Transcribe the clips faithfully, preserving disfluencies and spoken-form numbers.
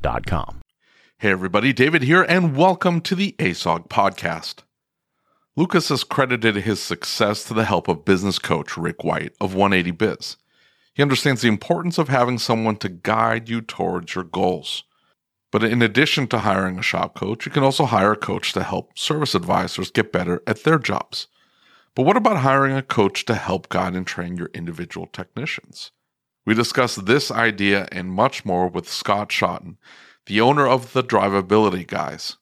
dot com. Hey everybody, David here, and welcome to the A S O G podcast. Lucas has credited his success to the help of business coach Rick White of one eighty Biz. He understands the importance of having someone to guide you towards your goals. But in addition to hiring a shop coach, you can also hire a coach to help service advisors get better at their jobs. But what about hiring a coach to help guide and train your individual technicians? We discussed this idea and much more with Scott Shotton, the owner of The Driveability Guys.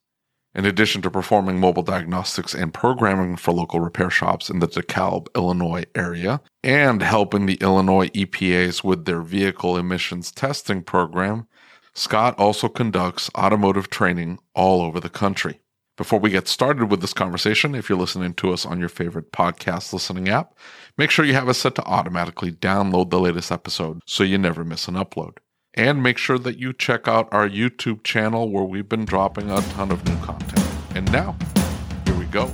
In addition to performing mobile diagnostics and programming for local repair shops in the DeKalb, Illinois area, and helping the Illinois E P As with their vehicle emissions testing program, Scott also conducts automotive training all over the country. Before we get started with this conversation, if you're listening to us on your favorite podcast listening app, make sure you have it set to automatically download the latest episode so you never miss an upload. And make sure that you check out our YouTube channel where we've been dropping a ton of new content. And now, here we go.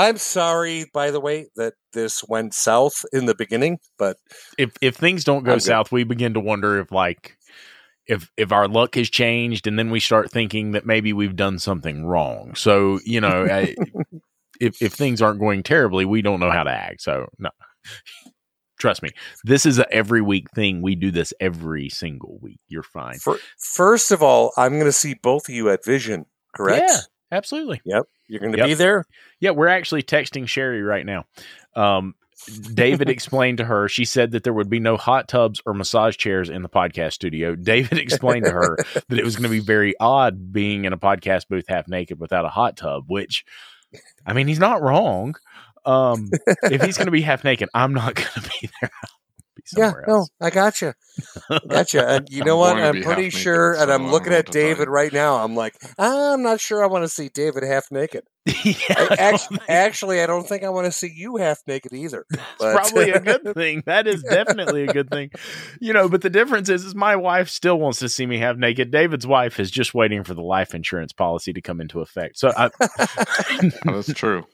I'm sorry, by the way, that this went south in the beginning, but if if things don't go south, we begin to wonder if like if if our luck has changed, and then we start thinking that maybe we've done something wrong. So, you know, I, if if things aren't going terribly, we don't know how to act. So, no. Trust me, this is a every week thing. We do this every single week. You're fine. For, first of all, I'm going to see both of you at Vision, correct? Yeah. Absolutely. Yep. You're going to yep. be there? Yeah, we're actually texting Sherry right now. Um, David explained to her, she said that there would be no hot tubs or massage chairs in the podcast studio. David explained to her that it was going to be very odd being in a podcast booth half naked without a hot tub, which, I mean, he's not wrong. Um, if he's going to be half naked, I'm not going to be there. Yeah, no, I got you. I got you. And you know what? I'm pretty sure, and I'm looking at David right now. I'm like, I'm not sure I want to see David half naked. yeah, I actually, I actually, I don't think I want to see you half naked either. That's probably a good thing. That is definitely a good thing. You know, but the difference is, is my wife still wants to see me half naked. David's wife is just waiting for the life insurance policy to come into effect. So I, that's true.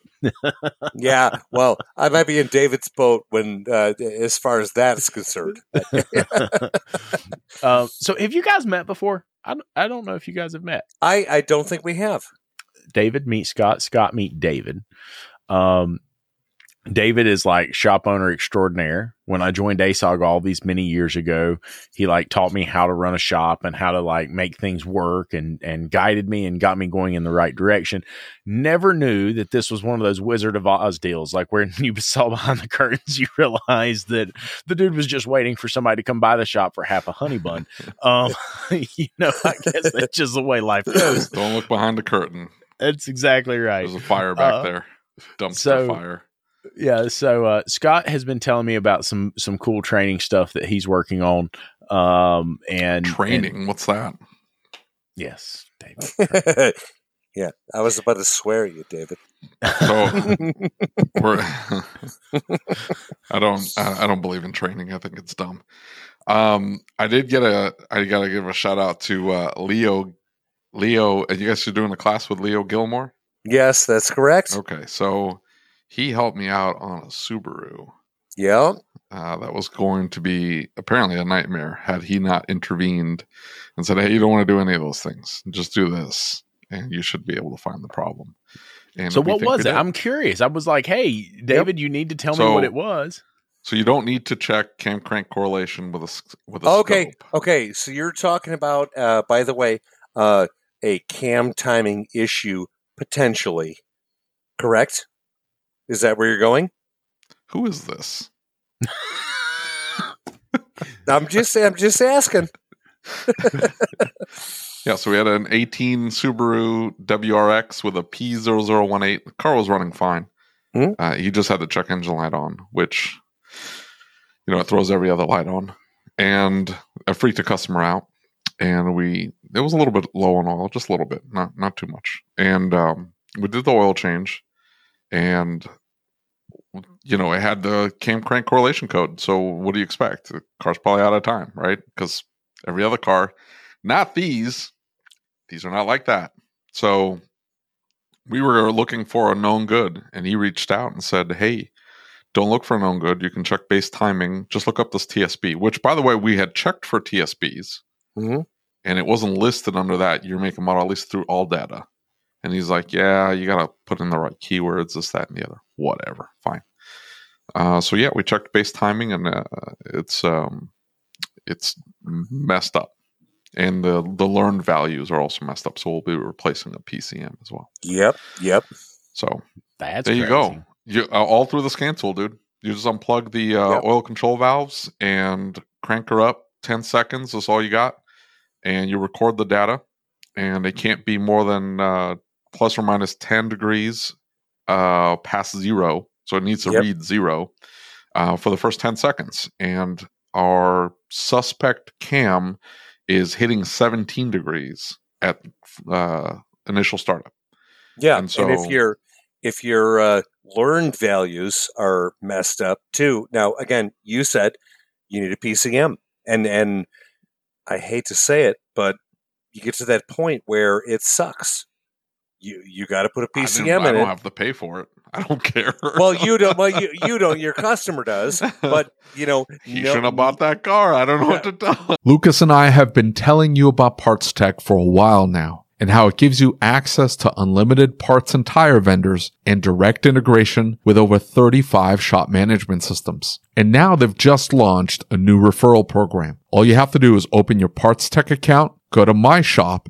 Yeah, well, I might be in David's boat when, uh, as far as that is concerned. uh, so, have you guys met before? I don't, I don't know if you guys have met. I, I don't think we have. David meet Scott. Scott meet David. Um, David is like shop owner extraordinaire. When I joined A S O G all these many years ago, he like taught me how to run a shop and how to like make things work, and, and guided me and got me going in the right direction. Never knew that this was one of those Wizard of Oz deals, like where you saw behind the curtains, you realized that the dude was just waiting for somebody to come by the shop for half a honey bun. Um, you know, I guess that's just the way life goes. Don't look behind the curtain. That's exactly right. There's a fire back uh, there. Dumpster so, fire. Yeah. So uh, Scott has been telling me about some some cool training stuff that he's working on. Um, and training. And, what's that? Yes, David. Yeah, I was about to swear at you, David. So we're, I don't. I don't believe in training. I think it's dumb. Um, I did get a. I gotta give a shout out to uh, Leo. Leo, you guys are doing a class with Leo Gilmore? Yes, that's correct. Okay, so he helped me out on a Subaru. Yeah, uh, that was going to be apparently a nightmare had he not intervened and said, "Hey, you don't want to do any of those things. Just do this." And you should be able to find the problem. And so what was it? I'm curious. I was like, hey, David, yep. you need to tell so, me what it was. So you don't need to check cam crank correlation with a, with a okay. scope. Okay. So you're talking about, uh, by the way, uh, a cam timing issue potentially, correct? Is that where you're going? Who is this? I'm just, I'm just asking. Yeah, so we had an eighteen Subaru W R X with a P zero zero one eight. The car was running fine. Mm-hmm. Uh, he just had the check engine light on, which, you know, it throws every other light on. And I freaked a customer out. And we, it was a little bit low on oil, just a little bit, not not too much. And um, we did the oil change. And, you know, it had the cam crank correlation code. So what do you expect? The car's probably out of time, right? Because every other car, not these. These are not like that. So we were looking for a known good, and he reached out and said, hey, don't look for a known good. You can check base timing. Just look up this T S B, which, by the way, we had checked for T S Bs, mm-hmm. and it wasn't listed under that. You're making model list through all data. And he's like, yeah, you got to put in the right keywords, this, that, and the other. Whatever. Fine. Uh, so, yeah, we checked base timing, and uh, it's um, it's messed up. And the, the learned values are also messed up, so we'll be replacing a P C M as well. Yep, yep. So that's there crazy. You go. You, uh, all through the scan tool, dude. You just unplug the uh, yep. oil control valves and crank her up ten seconds. That's all you got. And you record the data. And it can't be more than uh, plus or minus ten degrees uh, past zero. So it needs to yep. read zero uh, for the first ten seconds. And our suspect cam is hitting seventeen degrees at uh, initial startup. Yeah, and, so, and if your if your uh, learned values are messed up too. Now, again, you said you need a P C M, and and I hate to say it, but you get to that point where it sucks. You you got to put a P C M I in I don't it. Have to pay for it. I don't care. Well, you don't. Well, you, you don't. Your customer does. But you know, he no, shouldn't have bought that car. I don't know yeah. what to tell him. Lucas and I have been telling you about Parts Tech for a while now, and how it gives you access to unlimited parts and tire vendors and direct integration with over thirty-five shop management systems. And now they've just launched a new referral program. All you have to do is open your Parts Tech account, go to My Shop,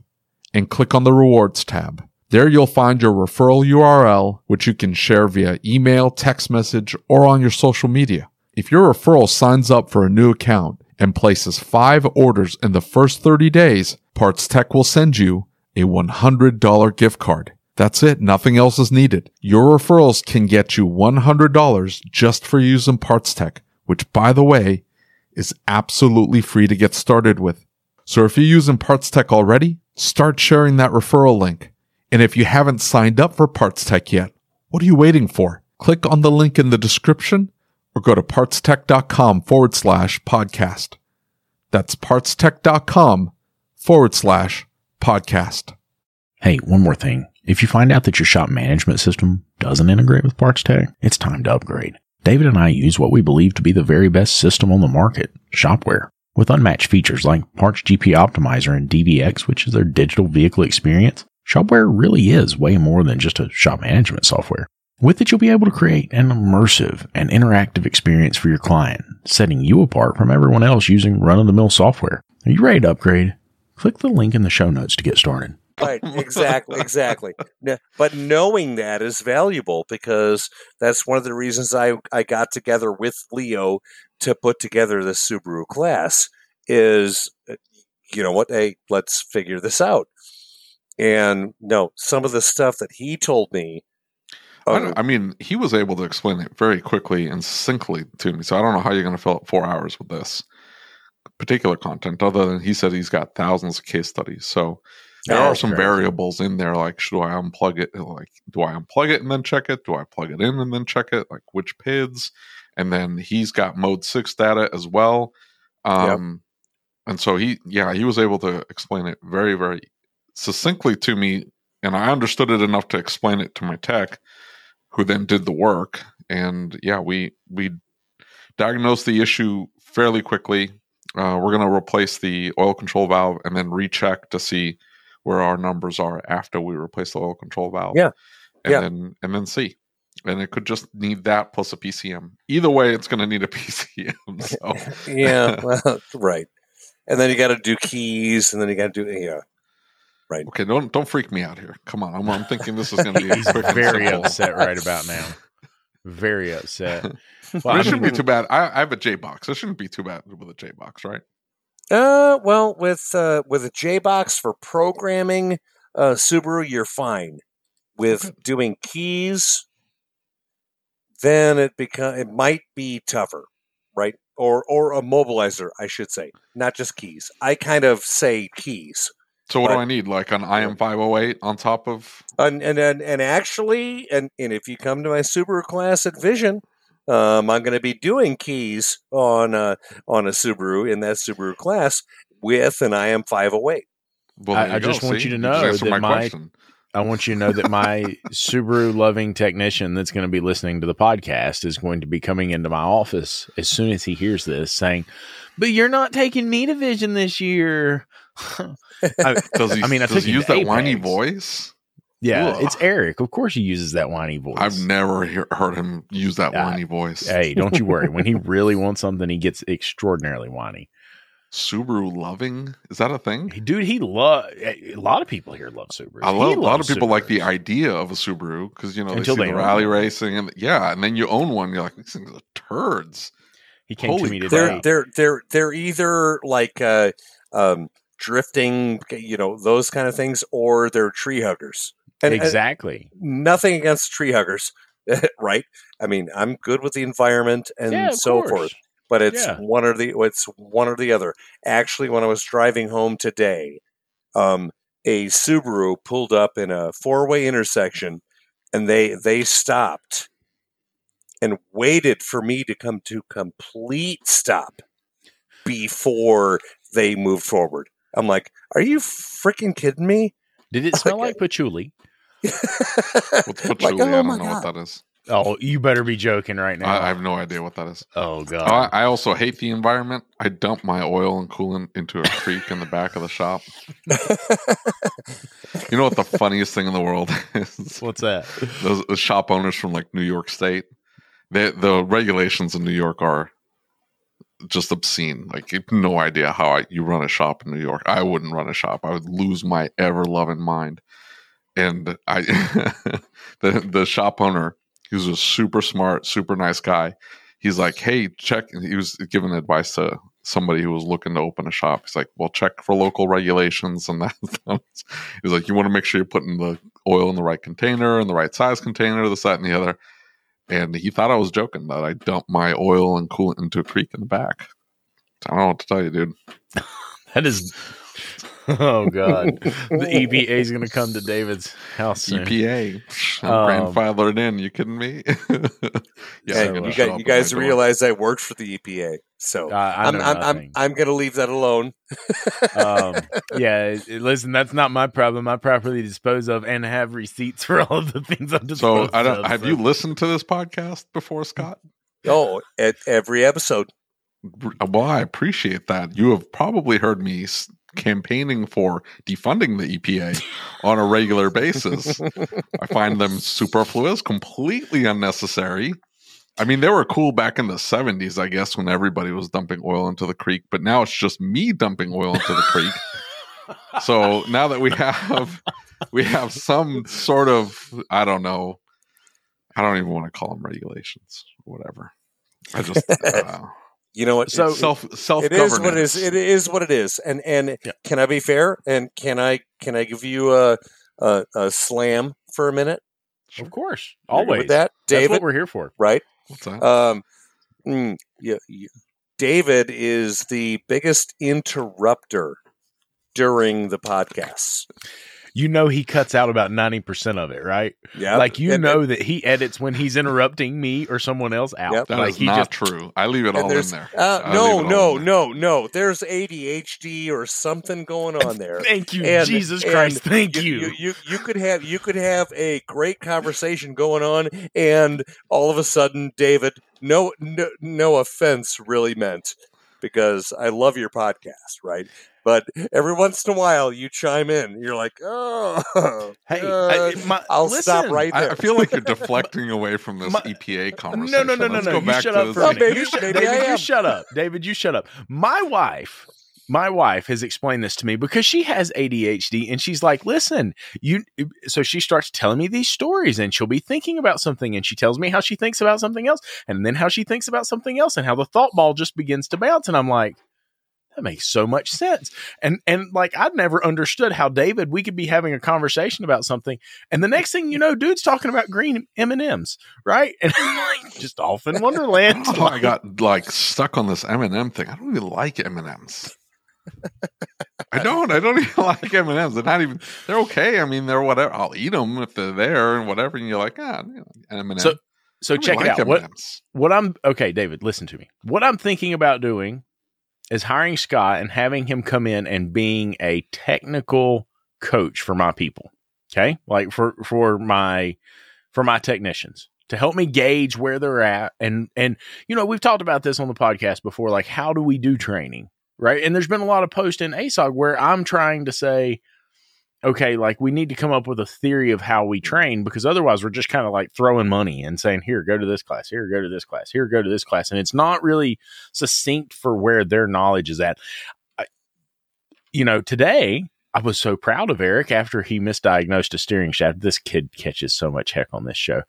and click on the Rewards tab. There you'll find your referral U R L, which you can share via email, text message, or on your social media. If your referral signs up for a new account and places five orders in the first thirty days, Parts Tech will send you a one hundred dollars gift card. That's it. Nothing else is needed. Your referrals can get you one hundred dollars just for using Parts Tech, which, by the way, is absolutely free to get started with. So if you're using Parts Tech already, start sharing that referral link. And if you haven't signed up for Parts Tech yet, what are you waiting for? Click on the link in the description or go to PartsTech.com forward slash podcast. That's PartsTech.com forward slash podcast. Hey, one more thing. If you find out that your shop management system doesn't integrate with Parts Tech, it's time to upgrade. David and I use what we believe to be the very best system on the market, Shopware. With unmatched features like Parts G P Optimizer and D V X, which is their digital vehicle experience, Shopware really is way more than just a shop management software. With it, you'll be able to create an immersive and interactive experience for your client, setting you apart from everyone else using run-of-the-mill software. Are you ready to upgrade? Click the link in the show notes to get started. Right, exactly, exactly. But knowing that is valuable, because that's one of the reasons I, I got together with Leo to put together the Subaru class is, you know what, hey, let's figure this out. And no, some of the stuff that he told me, I, don't, I mean, he was able to explain it very quickly and succinctly to me. So I don't know how you're going to fill up four hours with this particular content, other than he said he's got thousands of case studies. So there oh, are some crazy. variables in there, like should I unplug it? Like, do I unplug it and then check it? Do I plug it in and then check it? Like, which P I Ds? And then he's got mode six data as well. Um, yep. And so he, yeah, he was able to explain it very, very succinctly to me. And I understood it enough to explain it to my tech, who then did the work. And yeah, we we diagnosed the issue fairly quickly. Uh, we're going to replace the oil control valve and then recheck to see where our numbers are after we replace the oil control valve. Yeah, and yeah. then and then see. And it could just need that plus a P C M. Either way, it's going to need a P C M. So. yeah, well, right. And then you got to do keys, and then you got to do yeah. Right. Okay, don't don't freak me out here. Come on, I'm, I'm thinking this is going to be quick and very simple. Upset right about now. Very upset. Well, it shouldn't mean, be too bad. I, I have a J-Box. It shouldn't be too bad with a J-Box, right? Uh, well, with uh, with a J-Box for programming uh, Subaru, you're fine. With okay. doing keys, then it become it might be tougher, right? Or or a mobilizer, I should say, not just keys. I kind of say keys. So what but, do I need? Like an I M five oh eight on top of? And and and, and actually, and, and if you come to my Subaru class at Vision, um, I'm going to be doing keys on uh, on a Subaru in that Subaru class with an I M five oh eight. Well, I, I just want See, you to know you that my, my I want you to know that my Subaru loving technician that's going to be listening to the podcast is going to be coming into my office as soon as he hears this, saying, "But you're not taking me to Vision this year." I, does he, I mean, I does he use that whiny voice? Yeah, Ugh. It's Eric. Of course, he uses that whiny voice. I've never hear, heard him use that uh, whiny voice. Hey, don't you worry. When he really wants something, he gets extraordinarily whiny. Subaru loving? Is that a thing? Dude, he love a lot of people here love Subaru. I love a lot of people Subarus. Like the idea of a Subaru because you know Until they see they the rally one. Racing and yeah, and then you own one, you're like, these things are turds. He came Holy to me today. They're they're they're they're either like uh, um drifting, you know, those kind of things, or they're tree huggers. And, exactly. And nothing against tree huggers, right? I mean, I'm good with the environment and yeah, so course. forth. But it's yeah. one or the it's one or the other. Actually, when I was driving home today, um, a Subaru pulled up in a four-way intersection, and they they stopped and waited for me to come to complete stop before they moved forward. I'm like, are you freaking kidding me? Did it smell like, like patchouli? What's patchouli? Like, oh, I don't know God. what that is. Oh, you better be joking right now. I, I have no idea what that is. Oh, God. I, I also hate the environment. I dump my oil and coolant into a creek in the back of the shop. You know what the funniest thing in the world is? What's that? Those the shop owners from like New York State. They, the regulations in New York are just obscene. Like, you have no idea how I, you run a shop in New York. I wouldn't run a shop. I would lose my ever-loving mind. And I, the the shop owner, he was a super smart, super nice guy. He's like, hey, check. And he was giving advice to somebody who was looking to open a shop. He's like, well, check for local regulations and that. He was like, you want to make sure you're putting the oil in the right container and the right size container, this, that, and the other. And he thought I was joking that I dumped my oil and coolant into a creek in the back. I don't know what to tell you, dude. That is... Oh, God. The E P A is going to come to David's house soon. E P A. I'm um, grandfathered in. You kidding me? yeah, so, you, got, you guys realize door. I worked for the E P A. So uh, I I'm, I'm, I'm, I'm going to leave that alone. um, yeah, listen, that's not my problem. I properly dispose of and have receipts for all of the things I'm disposing of. So I don't, of, have so. you listened to this podcast before, Scott? Oh, at every episode. Well, I appreciate that. You have probably heard me campaigning for defunding the E P A on a regular basis. I find them superfluous, completely unnecessary. I mean, they were cool back in the seventies, I guess, when everybody was dumping oil into the creek, but now it's just me dumping oil into the creek. So now that we have we have some sort of, I don't know, I don't even want to call them regulations, whatever. I just uh, You know what? So self self governance. It is what it is. It is what it is. And and yeah. Can I be fair? And can I can I give you a a, a slam for a minute? Sure. Of course. Always. With that, David, that's what we're here for. Right. What's that? Um, mm, yeah, yeah. David is the biggest interrupter during the podcast. You know, he cuts out about ninety percent of it, right? Yeah. Like, you and, know and, that he edits when he's interrupting me or someone else out. Yep. That like is he not just, true. I leave it all in there. Uh, no, no, there. no, no. There's A D H D or something going on there. Thank you, and, Jesus and Christ. Thank you. You, you, you could have, you could have a great conversation going on, and all of a sudden, David, no, no, no offense really meant, because I love your podcast, right? But every once in a while, you chime in. You're like, oh, hey, uh, I, my, I'll listen, stop right there. I, I feel like you're deflecting away from this my, E P A conversation. No, no, no, Let's no, no. Go you back shut to up for a minute. You, sh- David, you shut up. David, you shut up. My wife, my wife has explained this to me because she has A D H D, and she's like, listen, you. So she starts telling me these stories, and she'll be thinking about something, and she tells me how she thinks about something else, and then how she thinks about something else, and how the thought ball just begins to bounce, and I'm like, that makes so much sense. And, and like, I've never understood how, David, we could be having a conversation about something, and the next thing you know, dude's talking about green M and M's, right? And I'm like, just off in Wonderland. Oh, I got like stuck on this M and M thing. I don't even like M and M's. I don't, I don't even like M and M's. They're not even, they're okay. I mean, they're whatever. I'll eat them if they're there and whatever. And you're like, ah, M and M's. So, so check it out. What, what I'm, okay, David, listen to me. What I'm thinking about doing is hiring Scott and having him come in and being a technical coach for my people. Okay. Like for, for my, for my technicians to help me gauge where they're at. And, and, you know, we've talked about this on the podcast before, like, how do we do training? Right. And there's been a lot of posts in A S O G where I'm trying to say, okay, like, we need to come up with a theory of how we train, because otherwise we're just kind of like throwing money and saying, here, go to this class, here, go to this class, here, go to this class. And it's not really succinct for where their knowledge is at. I, you know, today I was so proud of Eric after he misdiagnosed a steering shaft. This kid catches so much heck on this show.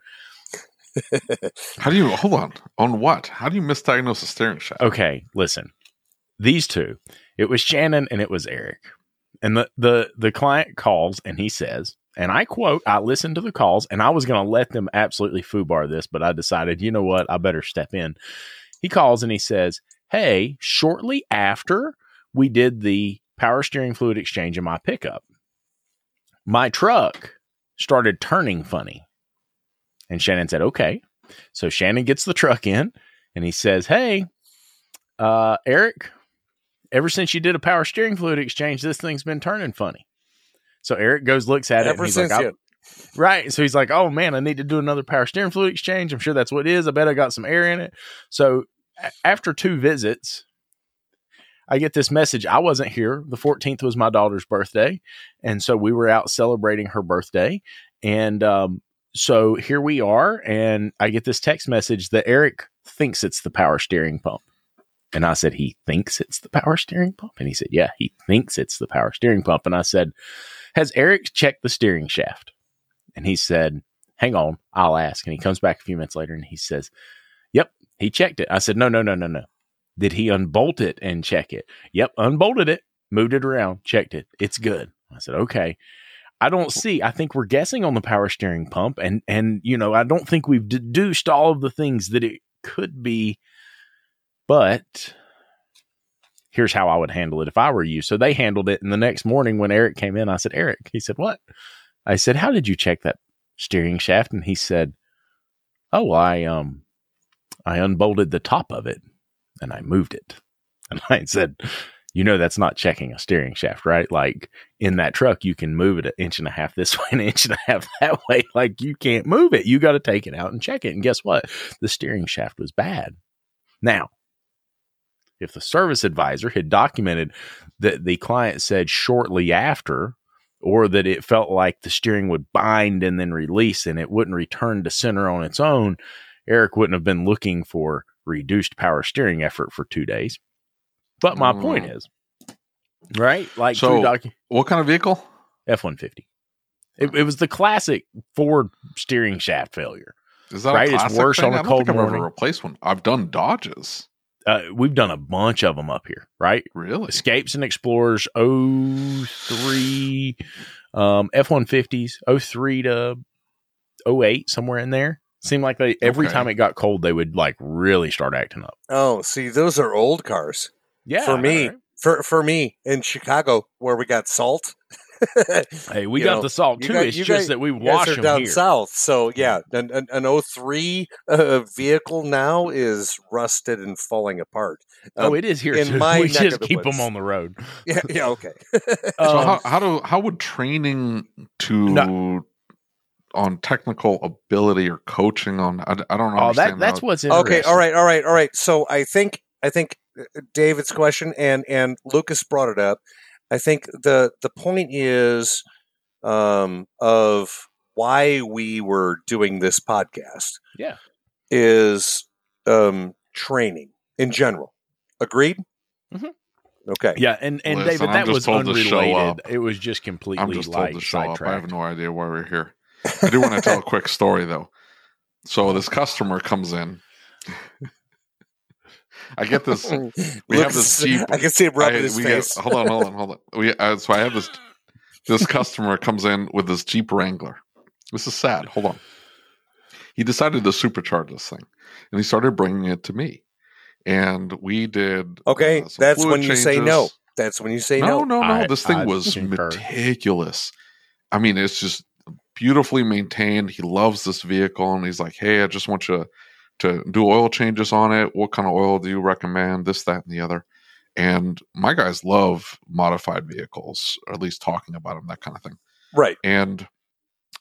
How do you, hold on, on what? How do you misdiagnose a steering shaft? Okay, listen, these two, it was Shannon and it was Eric. And the, the, the client calls and he says, and I quote, I listened to the calls and I was going to let them absolutely foobar this, but I decided, you know what, I better step in. He calls and he says, hey, shortly after we did the power steering fluid exchange in my pickup, my truck started turning funny. And Shannon said, okay. So Shannon gets the truck in and he says, hey, uh, Eric, ever since you did a power steering fluid exchange, this thing's been turning funny. So Eric goes, looks at it. Ever and he's since like, right. So he's like, oh man, I need to do another power steering fluid exchange. I'm sure that's what it is. I bet I got some air in it. So a- after two visits, I get this message. I wasn't here. The fourteenth was my daughter's birthday. And so we were out celebrating her birthday. And um, so here we are. And I get this text message that Eric thinks it's the power steering pump. And I said, he thinks it's the power steering pump? And he said, yeah, he thinks it's the power steering pump. And I said, has Eric checked the steering shaft? And he said, hang on, I'll ask. And he comes back a few minutes later and he says, yep, he checked it. I said, no, no, no, no, no. Did he unbolt it and check it? Yep, unbolted it, moved it around, checked it. It's good. I said, okay. I don't see, I think we're guessing on the power steering pump. And, and you know, I don't think we've deduced all of the things that it could be. But here's how I would handle it if I were you. So they handled it. And the next morning when Eric came in, I said, Eric, he said, what? I said, how did you check that steering shaft? And he said, oh, I, um, I unbolted the top of it and I moved it. And I said, you know, that's not checking a steering shaft, right? Like in that truck, you can move it an inch and a half this way, an inch and a half that way. Like you can't move it. You got to take it out and check it. And guess what? The steering shaft was bad. Now, if the service advisor had documented that the client said shortly after, or that it felt like the steering would bind and then release and it wouldn't return to center on its own, Eric wouldn't have been looking for reduced power steering effort for two days. But my mm. point is, right? Like, so docu- what kind of vehicle? F one fifty. It, it was the classic Ford steering shaft failure. Is that right? A classic? It's worse thing? On a cold morning. I don't think I've ever replaced one. I've done Dodges. Uh, we've done a bunch of them up here, right? Really? Escapes and Explorers, oh three, um, F one fifties, oh three to oh eight, somewhere in there. Seemed like they every okay. time it got cold, they would like really start acting up. Oh, see, those are old cars. Yeah, for me, right. for for me in Chicago where we got salt. Hey, we got know, the salt too. Guys, it's just guys, that we wash them down here. South. So yeah, an an, an oh three uh, vehicle now is rusted and falling apart. Um, oh, it is here in too. My we just keep the them on the road. Yeah, yeah, okay. um, so how, how do how would training to no. on technical ability or coaching on? I, I don't know. Oh, that, that's what's interesting. Okay. All right. All right. All right. So I think I think David's question and and Lucas brought it up. I think the, the point is um, of why we were doing this podcast yeah. is um, training in general. Agreed? Mm-hmm. Okay. Yeah, and, and Listen, David, that was unrelated. It was just completely I'm just like, told to show up. I have no idea why we're here. I do want to tell a quick story, though. So this customer comes in. I get this. We Looks, have this Jeep. I can see it rubbing I, his face. Get, hold on, hold on, hold on. We, uh, so I have this. This customer comes in with this Jeep Wrangler. This is sad. Hold on. He decided to supercharge this thing, and he started bringing it to me, and we did. Okay, uh, that's when you changes. say no. That's when you say no. No, no, no. I, this thing I was concur. meticulous. I mean, it's just beautifully maintained. He loves this vehicle, and he's like, "Hey, I just want you to to do oil changes on it. What kind of oil do you recommend? This, that, and the other." And my guys love modified vehicles, or at least talking about them, that kind of thing. Right. And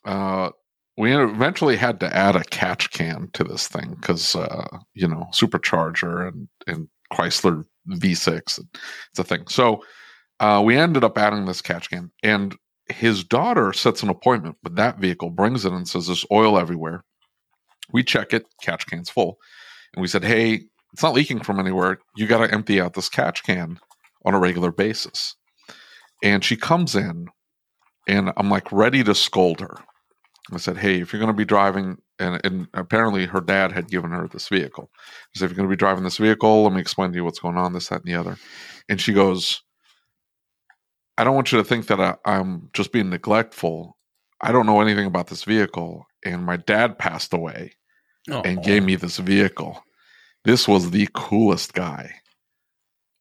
uh, we eventually had to add a catch can to this thing because, uh, you know, supercharger and, and Chrysler V six, it's a thing. So uh, we ended up adding this catch can, and his daughter sets an appointment with that vehicle, brings it and says, "There's oil everywhere." We check it, catch can's full. And we said, "Hey, it's not leaking from anywhere. You got to empty out this catch can on a regular basis." And she comes in, and I'm like ready to scold her. I said, "Hey, if you're going to be driving," and, and apparently her dad had given her this vehicle. I said, "If you're going to be driving this vehicle, let me explain to you what's going on, this, that, and the other." And she goes, "I don't want you to think that I, I'm just being neglectful. I don't know anything about this vehicle. And my dad passed away oh. and gave me this vehicle. This was the coolest guy."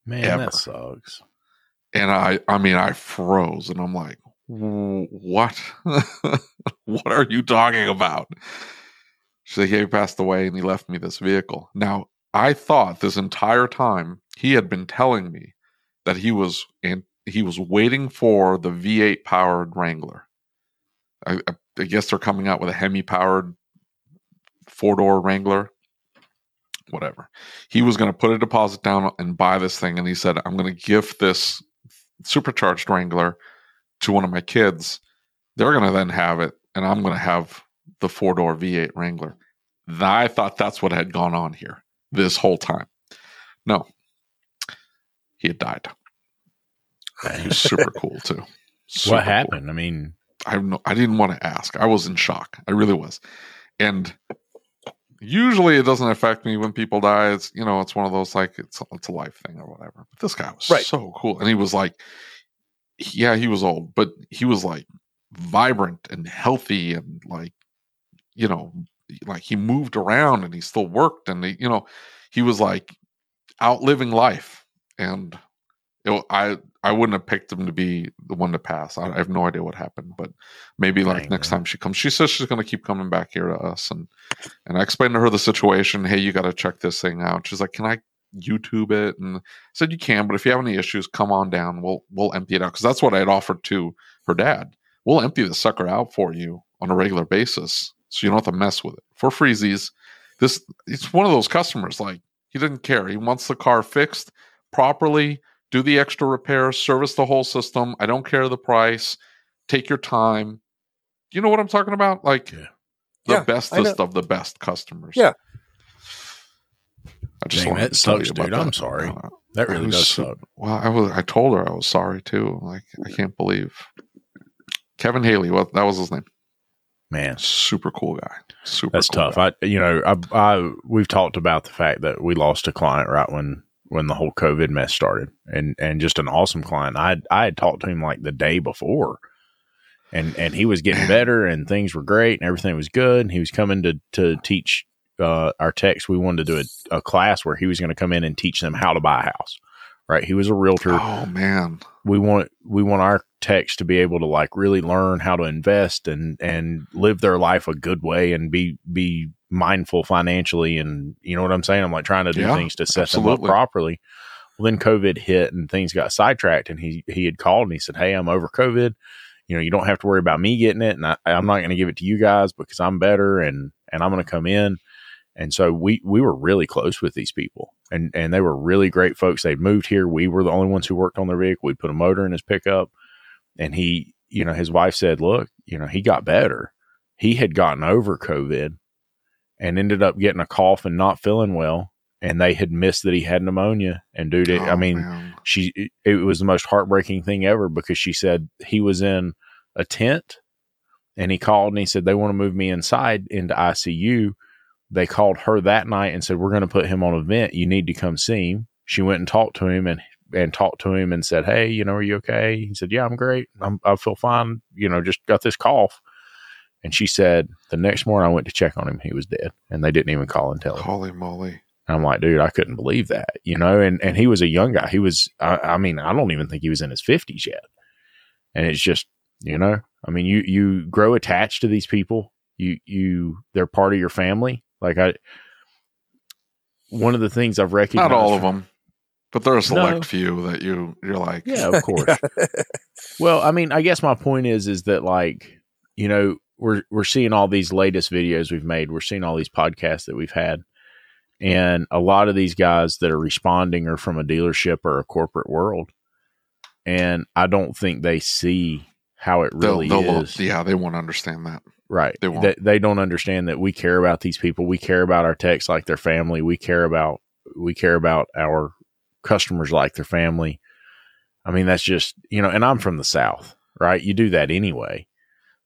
Man, ever. That sucks. And I, I mean, I froze, and I'm like, "What? What are you talking about?" She's like, "Yeah, he passed away and he left me this vehicle." Now, I thought this entire time he had been telling me that he was, and he was waiting for the V eight powered Wrangler. I, I I guess they're coming out with a Hemi-powered four-door Wrangler, whatever. He was going to put a deposit down and buy this thing, and he said, "I'm going to gift this supercharged Wrangler to one of my kids. They're going to then have it, and I'm going to have the four-door V eight Wrangler." I thought that's what had gone on here this whole time. No. He had died. He was super cool, too. Super what happened? Cool. I mean... I no, I didn't want to ask. I was in shock. I really was. And usually it doesn't affect me when people die. It's, you know, it's one of those, like, it's, it's a life thing or whatever. But this guy was right. so cool. And he was like, yeah, he was old, but he was like vibrant and healthy and like, you know, like he moved around and he still worked. And, he, you know, he was like outliving life. And it, I, I wouldn't have picked him to be the one to pass. I, I have no idea what happened, but maybe like Dang, next man. time she comes, she says she's going to keep coming back here to us. And, and I explained to her the situation. "Hey, you got to check this thing out." She's like, "Can I YouTube it?" And I said, "You can, but if you have any issues, come on down. We'll, we'll empty it out." Cause that's what I had offered to her dad. "We'll empty the sucker out for you on a regular basis. So you don't have to mess with it for freezies." This it's one of those customers. Like he didn't care. He wants the car fixed properly. Do the extra repairs, service the whole system. "I don't care the price. Take your time." You know what I'm talking about? Like yeah. the yeah, bestest of the best customers. Yeah. I just Dang, that to sucks, dude. That. I'm sorry. Uh, that really was, does suck. Well, I was. I told her I was sorry too. Like I can't believe Kevin Haley. Well, that was his name. Man, super cool guy. Super. That's cool tough. Guy. I, you know, I, I, we've talked about the fact that we lost a client right when. when the whole COVID mess started, and, and just an awesome client. I, I had talked to him like the day before, and and he was getting better, and things were great, and everything was good. And he was coming to to teach uh, our techs. We wanted to do a, a class where he was going to come in and teach them how to buy a house. Right? He was a realtor. Oh man, we want we want our techs to be able to like really learn how to invest and and live their life a good way and be be mindful financially. And you know what I'm saying? I'm like trying to do yeah, things to set absolutely. them up properly. Well, then COVID hit and things got sidetracked, and he he had called and he said, "Hey, I'm over COVID. You know, you don't have to worry about me getting it, and I, I'm not going to give it to you guys because I'm better, and and I'm going to come in." And so we we were really close with these people, and and they were really great folks. They'd moved here. We were the only ones who worked on their vehicle. We put a motor in his pickup, and he, you know, his wife said, "Look, you know, he got better. He had gotten over COVID and ended up getting a cough and not feeling well. And they had missed that he had pneumonia." And dude, it, oh, I mean, man. she, it, it was the most heartbreaking thing ever, because she said he was in a tent and he called and he said, "They want to move me inside into I C U. They called her that night and said, "We're going to put him on a vent. You need to come see him." She went and talked to him and, and talked to him and said, "Hey, you know, are you okay?" He said, "Yeah, I'm great. I'm, I feel fine. You know, just got this cough." And she said, "The next morning I went to check on him. He was dead, and they didn't even call and tell him." Holy moly. And I'm like, dude, I couldn't believe that, you know, and, and he was a young guy. He was, I, I mean, I don't even think he was in his fifties yet. And it's just, you know, I mean, you, you grow attached to these people. You, you, they're part of your family. Like I, one of the things I've recognized. Not all of them, but there are a select no. few that you, you're like, yeah, of course. yeah. Well, I mean, I guess my point is, is that like, you know, we're, we're seeing all these latest videos we've made. We're seeing all these podcasts that we've had. And a lot of these guys that are responding are from a dealership or a corporate world. And I don't think they see how it really they'll, they'll is. Look, yeah, they won't understand that. Right. They, won't. They, they don't understand that we care about these people. We care about our techs like their family. We care about we care about our customers like their family. I mean, that's just, you know, and I'm from the South, right? You do that anyway.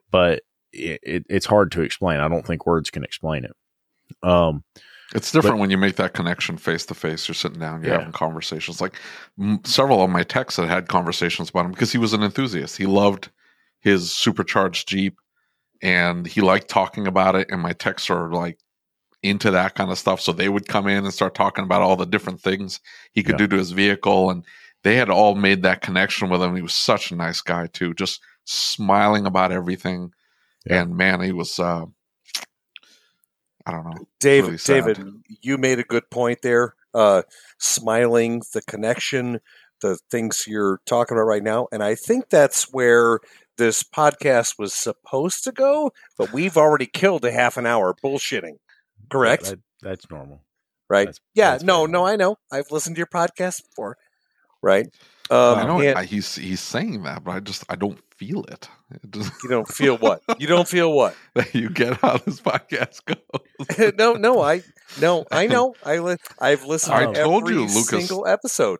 But it, it, it's hard to explain. I don't think words can explain it. Um It's different but, when you make that connection face-to-face. You're sitting down, you're yeah. having conversations. Like m- several of my techs had had conversations about him because he was an enthusiast. He loved his supercharged Jeep, and he liked talking about it, and my techs are like into that kind of stuff. So they would come in and start talking about all the different things he could yeah. do to his vehicle, and they had all made that connection with him. He was such a nice guy, too, just smiling about everything. Yeah. And, man, he was uh, – I don't know. David, really David, you made a good point there. Uh, smiling, the connection, the things you're talking about right now. And I think that's where this podcast was supposed to go, but we've already killed a half an hour bullshitting. Correct? That, that, that's normal. Right? That's, yeah. That's no, normal. no, I know. I've listened to your podcast before. Right? Um, I know and, I, he's, he's saying that, but I just, I don't feel it. it just, you don't feel what? You don't feel what? You get how this podcast goes. no, no, I, no, I know. I li- I've listened I to told every you, Lucas, single episode.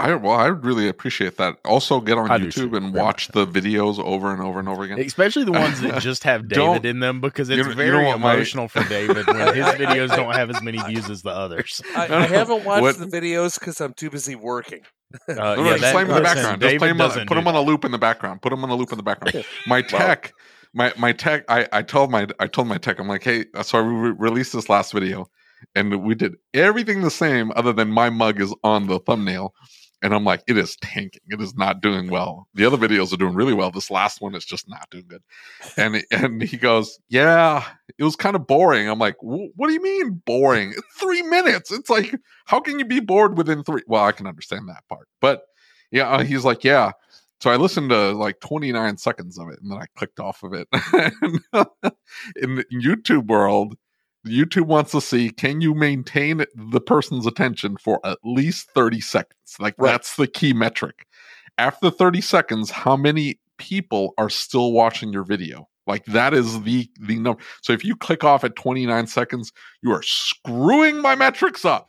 I, well, I really appreciate that. Also get on I YouTube and yeah. watch the videos over and over and over again. Especially the ones that just have David in them, because it's very emotional my... for David when his videos don't have as many views as the others. I, I haven't watched what? the videos because I'm too busy working. Uh, no, no, yeah, just that, play him in the background. Just play him on, put him on a loop in the background. Put him on a loop in the background. My tech, well, my my tech. I, I told my I told my tech. I'm like, hey, so I re- released this last video, and we did everything the same, other than my mug is on the thumbnail, and I'm like, it is tanking. It is not doing well. The other videos are doing really well. This last one is just not doing good. And and he goes, yeah, it was kind of boring. I'm like, what do you mean boring? Three minutes. It's like, how can you be bored within three? Well, I can understand that part. But yeah, he's like, yeah. So I listened to like twenty-nine seconds of it, and then I clicked off of it. In the YouTube world, YouTube wants to see, can you maintain the person's attention for at least thirty seconds? Like, right. That's the key metric. After thirty seconds, how many people are still watching your video? Like, that is the, the number. So if you click off at twenty-nine seconds, you are screwing my metrics up.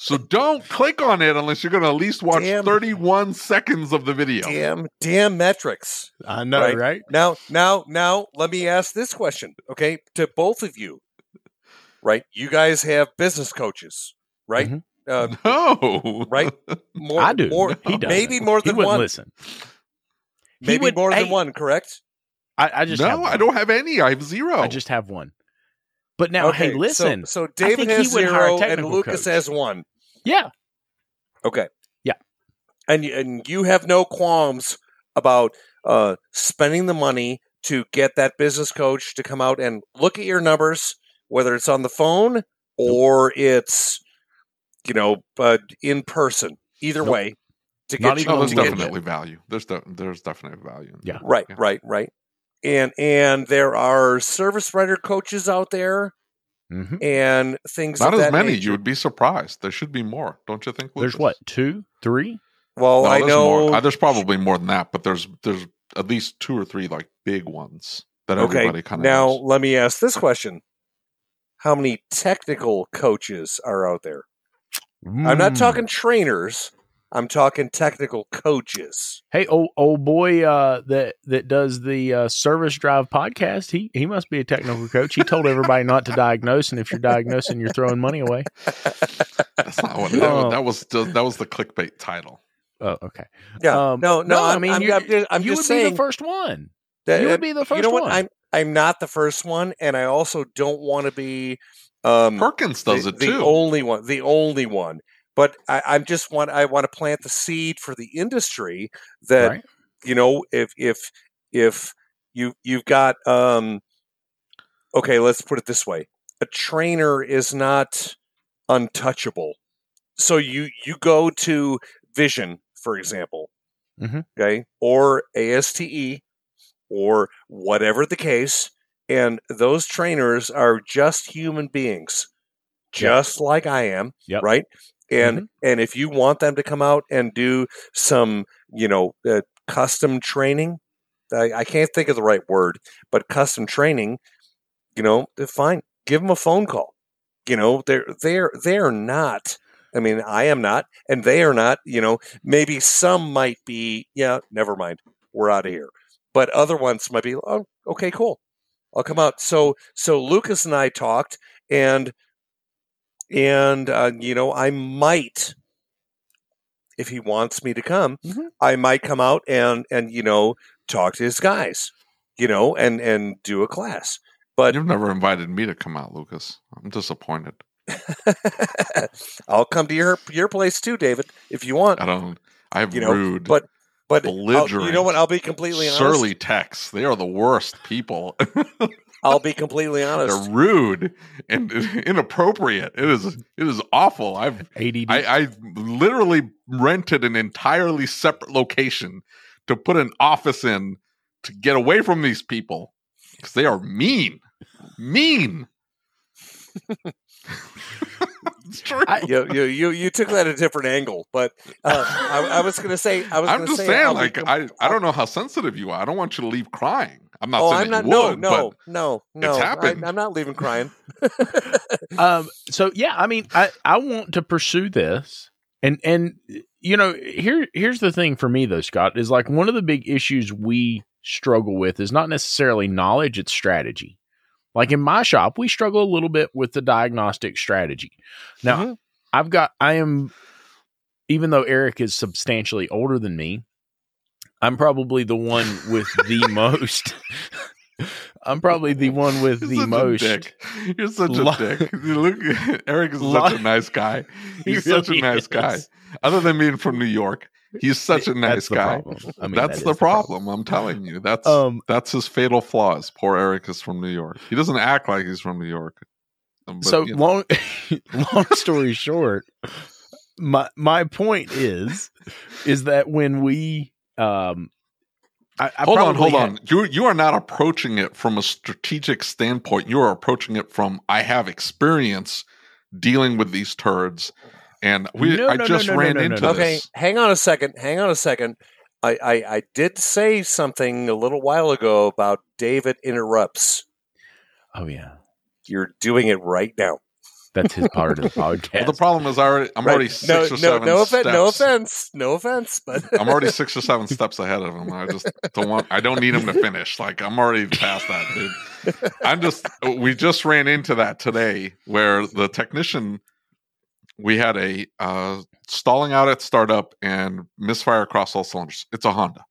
So don't click on it unless you're going to at least watch damn, thirty-one seconds of the video. Damn, damn metrics. I know, right? right? Now, now, now, let me ask this question, okay, to both of you, right? You guys have business coaches, right? Mm-hmm. Uh, no, right? More, I do. More, no. He doesn't. Maybe more than he wouldn't one. Listen. Maybe would, more than I, one, correct? I, I just no, have I don't have any. I have zero. I just have one. But now, okay, hey, listen. So, so David has zero, and Lucas coach. has one. Yeah. Okay. Yeah. And and you have no qualms about uh, spending the money to get that business coach to come out and look at your numbers, whether it's on the phone or it's, you know, uh, in person. Either nope. way, to get you. Oh, there's definitely value. There's de- there's definitely value. Yeah. Right. Yeah. Right. Right. And and there are service writer coaches out there, mm-hmm. and things. Not of as that many. Nature. You would be surprised. There should be more, don't you think, Lucas? There's what, two, three? Well, no, I there's know more. There's probably more than that, but there's there's at least two or three like big ones that okay. everybody kind of. Now knows. Let me ask this question: how many technical coaches are out there? Mm. I'm not talking trainers. I'm talking technical coaches. Hey, old, old boy uh, that that does the uh, Service Drive podcast, he he must be a technical coach. He told everybody not to diagnose, and if you're diagnosing, you're throwing money away. That's not what oh. that was. That was the clickbait title. Oh, okay. Yeah. Um, no, no, no. I mean, I'm, I'm, I'm, I'm you just would saying, be the first one. That, you would be the first you know what? one. I'm I'm not the first one, and I also don't want to be. Um, Perkins does the, it too. The only one. The only one. But I, I just want I want to plant the seed for the industry that right. you know if if if you you've got um, okay, let's put it this way: a trainer is not untouchable. So you you go to Vision, for example, mm-hmm. okay, or A S T E, or whatever the case, and those trainers are just human beings, just yep. like I am, yep. right? And mm-hmm. and if you want them to come out and do some, you know, uh, custom training, I, I can't think of the right word, but custom training, you know, fine. Give them a phone call. You know, they're they're they're not. I mean, I am not, and they are not. You know, maybe some might be. Yeah, never mind. We're out of here. But other ones might be. Oh, okay, cool. I'll come out. So so Lucas and I talked and. And, uh, you know, I might, if he wants me to come, mm-hmm. I might come out and, and, you know, talk to his guys, you know, and, and do a class. But you've never invited me to come out, Lucas. I'm disappointed. I'll come to your, your place too, David, if you want. I don't, I have you know, rude, but, but belligerent, you know what? I'll be completely honest. Surly techs. They are the worst people. I'll be completely honest. They're rude and inappropriate. It is it is awful. I've A D D. I, I literally rented an entirely separate location to put an office in to get away from these people because they are mean, mean. It's true. I, you, you you took that a different angle, but uh, I, I was going to say I was. I'm just say, saying, I'll like com- I I don't know how sensitive you are. I don't want you to leave crying. I'm not. Oh, saying I'm not. You no, would, no, no, no. It's happened. I, I'm not leaving crying. um. So yeah, I mean, I, I want to pursue this, and and you know, here here's the thing for me though, Scott, is like one of the big issues we struggle with is not necessarily knowledge; it's strategy. Like in my shop, we struggle a little bit with the diagnostic strategy. Now, mm-hmm. I've got, I am, even though Eric is substantially older than me, I'm probably the one with the most. I'm probably the one with You're the most. Dick. You're such lo- a dick. Look, Eric is lo- such a nice guy. He's such a nice guy. Other than being from New York, he's such a nice that's guy. I mean, that's that the, problem, the problem. I'm telling you. That's um, that's his fatal flaws. Poor Eric is from New York. He doesn't act like he's from New York. But, so you know. long, long story short, my my point is, is that when we um, I, I hold on, hold had, on. You you are not approaching it from a strategic standpoint. You are approaching it from I have experience dealing with these turds. And we, no, I no, just no, no, ran no, no, into no, no. this. Okay, hang on a second. Hang on a second. I, I, I did say something a little while ago about David interrupts. Oh, yeah. You're doing it right now. That's his part of the podcast. Well, the problem is I already, I'm right. already six no, or no, seven no steps. No offense. No offense. But I'm already six or seven steps ahead of him. I just don't want, I don't need him to finish. Like, I'm already past that, dude. I'm just, we just ran into that today where the technician... We had a uh, stalling out at startup and misfire across all cylinders. It's a Honda.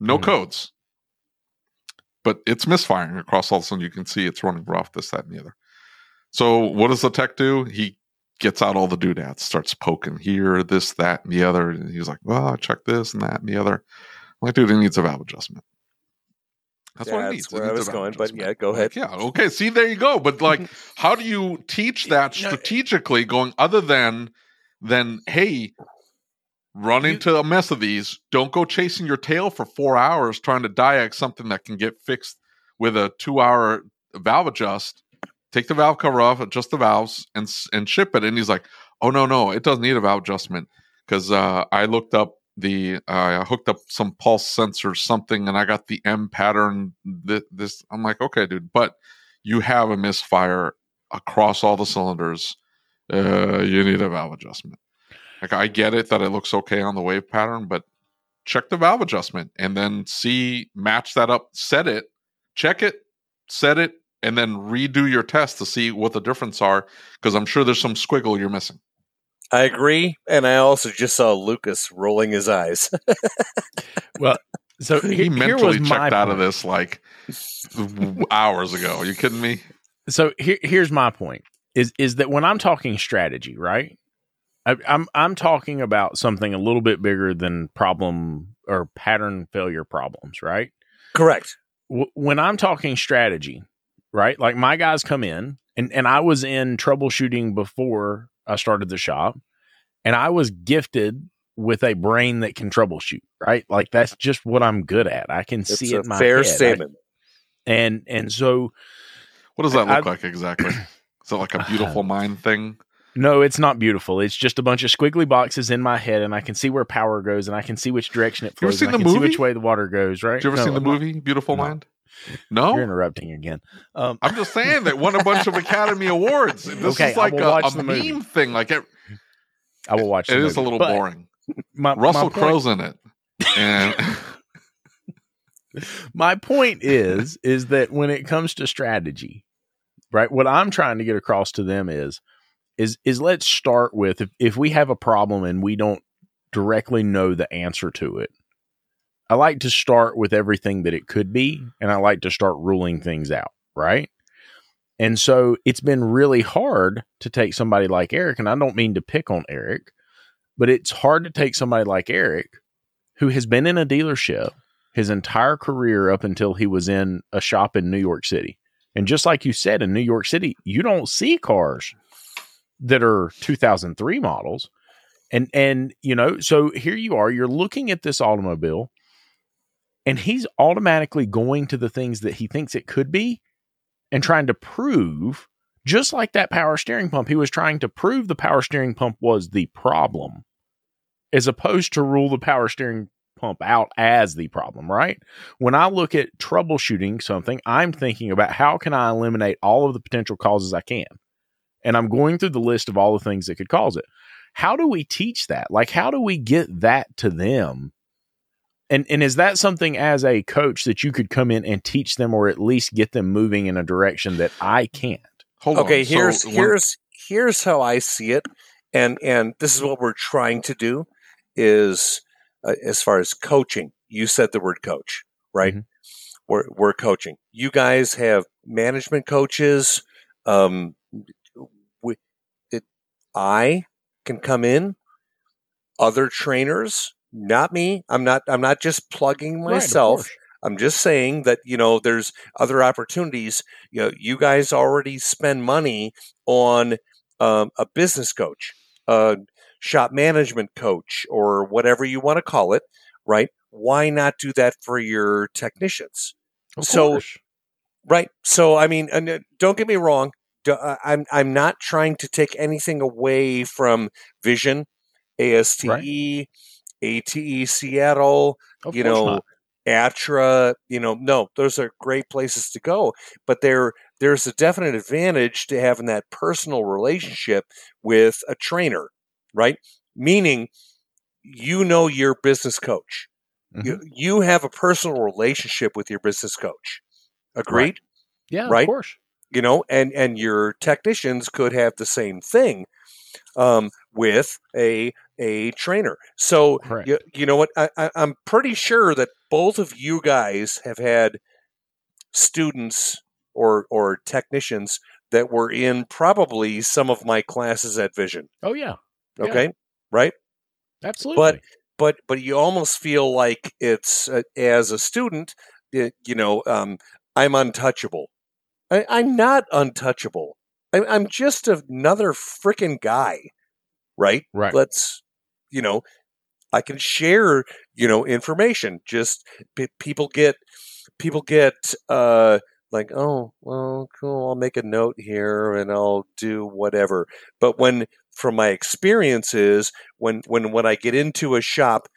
no mm-hmm. codes, but it's misfiring across all of a sudden. You can see it's running rough, this, that, and the other. So what does the tech do? He gets out all the doodads, starts poking here, this, that, and the other. And he's like, well, I check this and that and the other. I'm like, dude, it needs a valve adjustment. That's yeah, what it needs. That's where it needs I was going, adjustment. But yeah, go ahead. Like, yeah, okay, see, there you go. But like, how do you teach that strategically going other than, than hey, run you, into a mess of these. Don't go chasing your tail for four hours trying to diag something that can get fixed with a two-hour valve adjust. Take the valve cover off, adjust the valves, and and ship it. And he's like, oh, no, no, it doesn't need a valve adjustment because uh, I looked up the, uh, I hooked up some pulse sensor something, and I got the M pattern. Th- this, I'm like, okay, dude, but you have a misfire across all the cylinders. Uh, you need a valve adjustment. Like, I get it that it looks okay on the wave pattern, but check the valve adjustment and then see, match that up, set it, check it, set it, and then redo your test to see what the difference are, because I'm sure there's some squiggle you're missing. I agree, and I also just saw Lucas rolling his eyes. Well, so he, he mentally checked point. out of this like hours ago. Are you kidding me? So here, here's my point: is is that when I'm talking strategy, right? I, I'm I'm talking about something a little bit bigger than problem or pattern failure problems, right? Correct. W- when I'm talking strategy. Right? Like my guys come in and, and I was in troubleshooting before I started the shop, and I was gifted with a brain that can troubleshoot, right? Like that's just what I'm good at. I can it's see it in my fair head. Statement. I, and, and so. What does that look I, like exactly? Is it like a beautiful uh, mind thing? No, it's not beautiful. It's just a bunch of squiggly boxes in my head, and I can see where power goes, and I can see which direction it flows. You ever seen the movie? I can see which way the water goes, right? Have you ever no, seen the I'm movie, not, Beautiful no. Mind? No, you're interrupting again. Um, I'm just saying that won a bunch of Academy Awards. This okay, is like a, a meme movie. thing. Like it, I will watch. It, it is a little but boring. My, Russell my Crowe's in it. And my point is, is that when it comes to strategy, right? What I'm trying to get across to them is, is, is let's start with if, if we have a problem and we don't directly know the answer to it. I like to start with everything that it could be, and I like to start ruling things out, right? And so it's been really hard to take somebody like Eric, and I don't mean to pick on Eric, but it's hard to take somebody like Eric who has been in a dealership his entire career up until he was in a shop in New York City. And just like you said, in New York City, you don't see cars that are two thousand three models. And, and you know, so here you are, you're looking at this automobile, and he's automatically going to the things that he thinks it could be and trying to prove, just like that power steering pump, he was trying to prove the power steering pump was the problem, as opposed to rule the power steering pump out as the problem, right? When I look at troubleshooting something, I'm thinking about how can I eliminate all of the potential causes I can? And I'm going through the list of all the things that could cause it. How do we teach that? Like, how do we get that to them? And and is that something as a coach that you could come in and teach them, or at least get them moving in a direction that I can't? Hold okay, on. here's so, here's here's how I see it, and and this is what we're trying to do is uh, as far as coaching. You said the word coach, right? Mm-hmm. We're we're coaching. You guys have management coaches. Um, we, it, I can come in. Other trainers. Not me. I'm not, I'm not just plugging myself. Right, I'm just saying that, you know, there's other opportunities. You know, you guys already spend money on um, a business coach, a shop management coach, or whatever you want to call it, right? Why not do that for your technicians? Of so, course. Right. So, I mean, don't get me wrong. I'm, I'm not trying to take anything away from Vision, A S T E, right. A T E, Seattle, of you know, not. ATRA, you know, no, those are great places to go, but there, there's a definite advantage to having that personal relationship with a trainer, right? Meaning, you know, your business coach, mm-hmm. you, you have a personal relationship with your business coach. Agreed? Right. Yeah, right? Of course. you know, and, and your technicians could have the same thing um, with a a trainer. So, you, you know what, I, I, I'm pretty sure that both of you guys have had students or or technicians that were in probably some of my classes at Vision. Oh, yeah. Okay. Yeah. Right? Absolutely. But but but you almost feel like it's, uh, as a student, it, you know, um, I'm untouchable. I, I'm not untouchable. I, I'm just another freaking guy. Right? Right. Let's, you know, I can share, you know, information. Just p- people get, people get, uh, like, oh, well, cool, I'll make a note here and I'll do whatever. But when, from my experiences, when, when, when I get into a shop,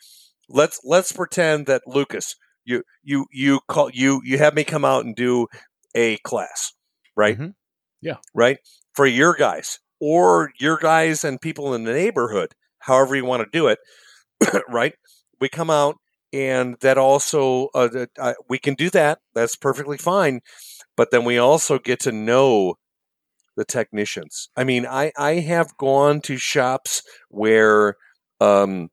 let's, let's pretend that Lucas, you, you, you call, you, you have me come out and do a class, right? Mm-hmm. Yeah. Right. For your guys or your guys and people in the neighborhood, however you want to do it. Right. We come out. And that also, uh, uh, we can do that. That's perfectly fine. But then we also get to know the technicians. I mean, I, I have gone to shops where um,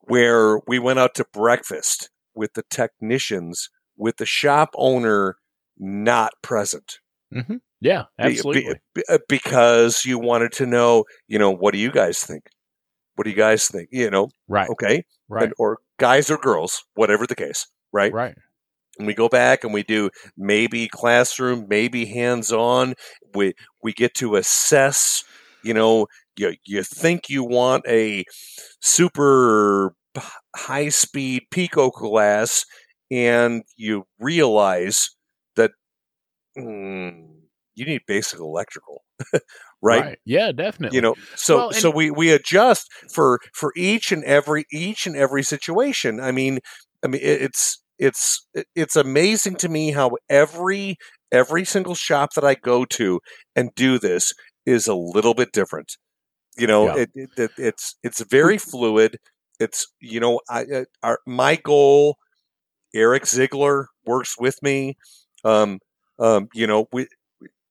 where we went out to breakfast with the technicians, with the shop owner not present. Mm-hmm. Yeah, absolutely. Be, be, because you wanted to know, you know, what do you guys think? What do you guys think? You know, right? Okay, right. And, or guys or girls, whatever the case, right? Right. And we go back and we do maybe classroom, maybe hands-on. We we get to assess. You know, you you think you want a super high-speed Pico class, and you realize that mm, you need basic electrical. Right? Right. Yeah, definitely. You know, so well, and- so we, we adjust for for each and every each and every situation. I mean, I mean it's it's it's amazing to me how every every single shop that I go to and do this is a little bit different. You know, yeah. it, it, it's it's very fluid. It's you know, I our, my goal. Eric Ziegler works with me. Um, um, you know, we.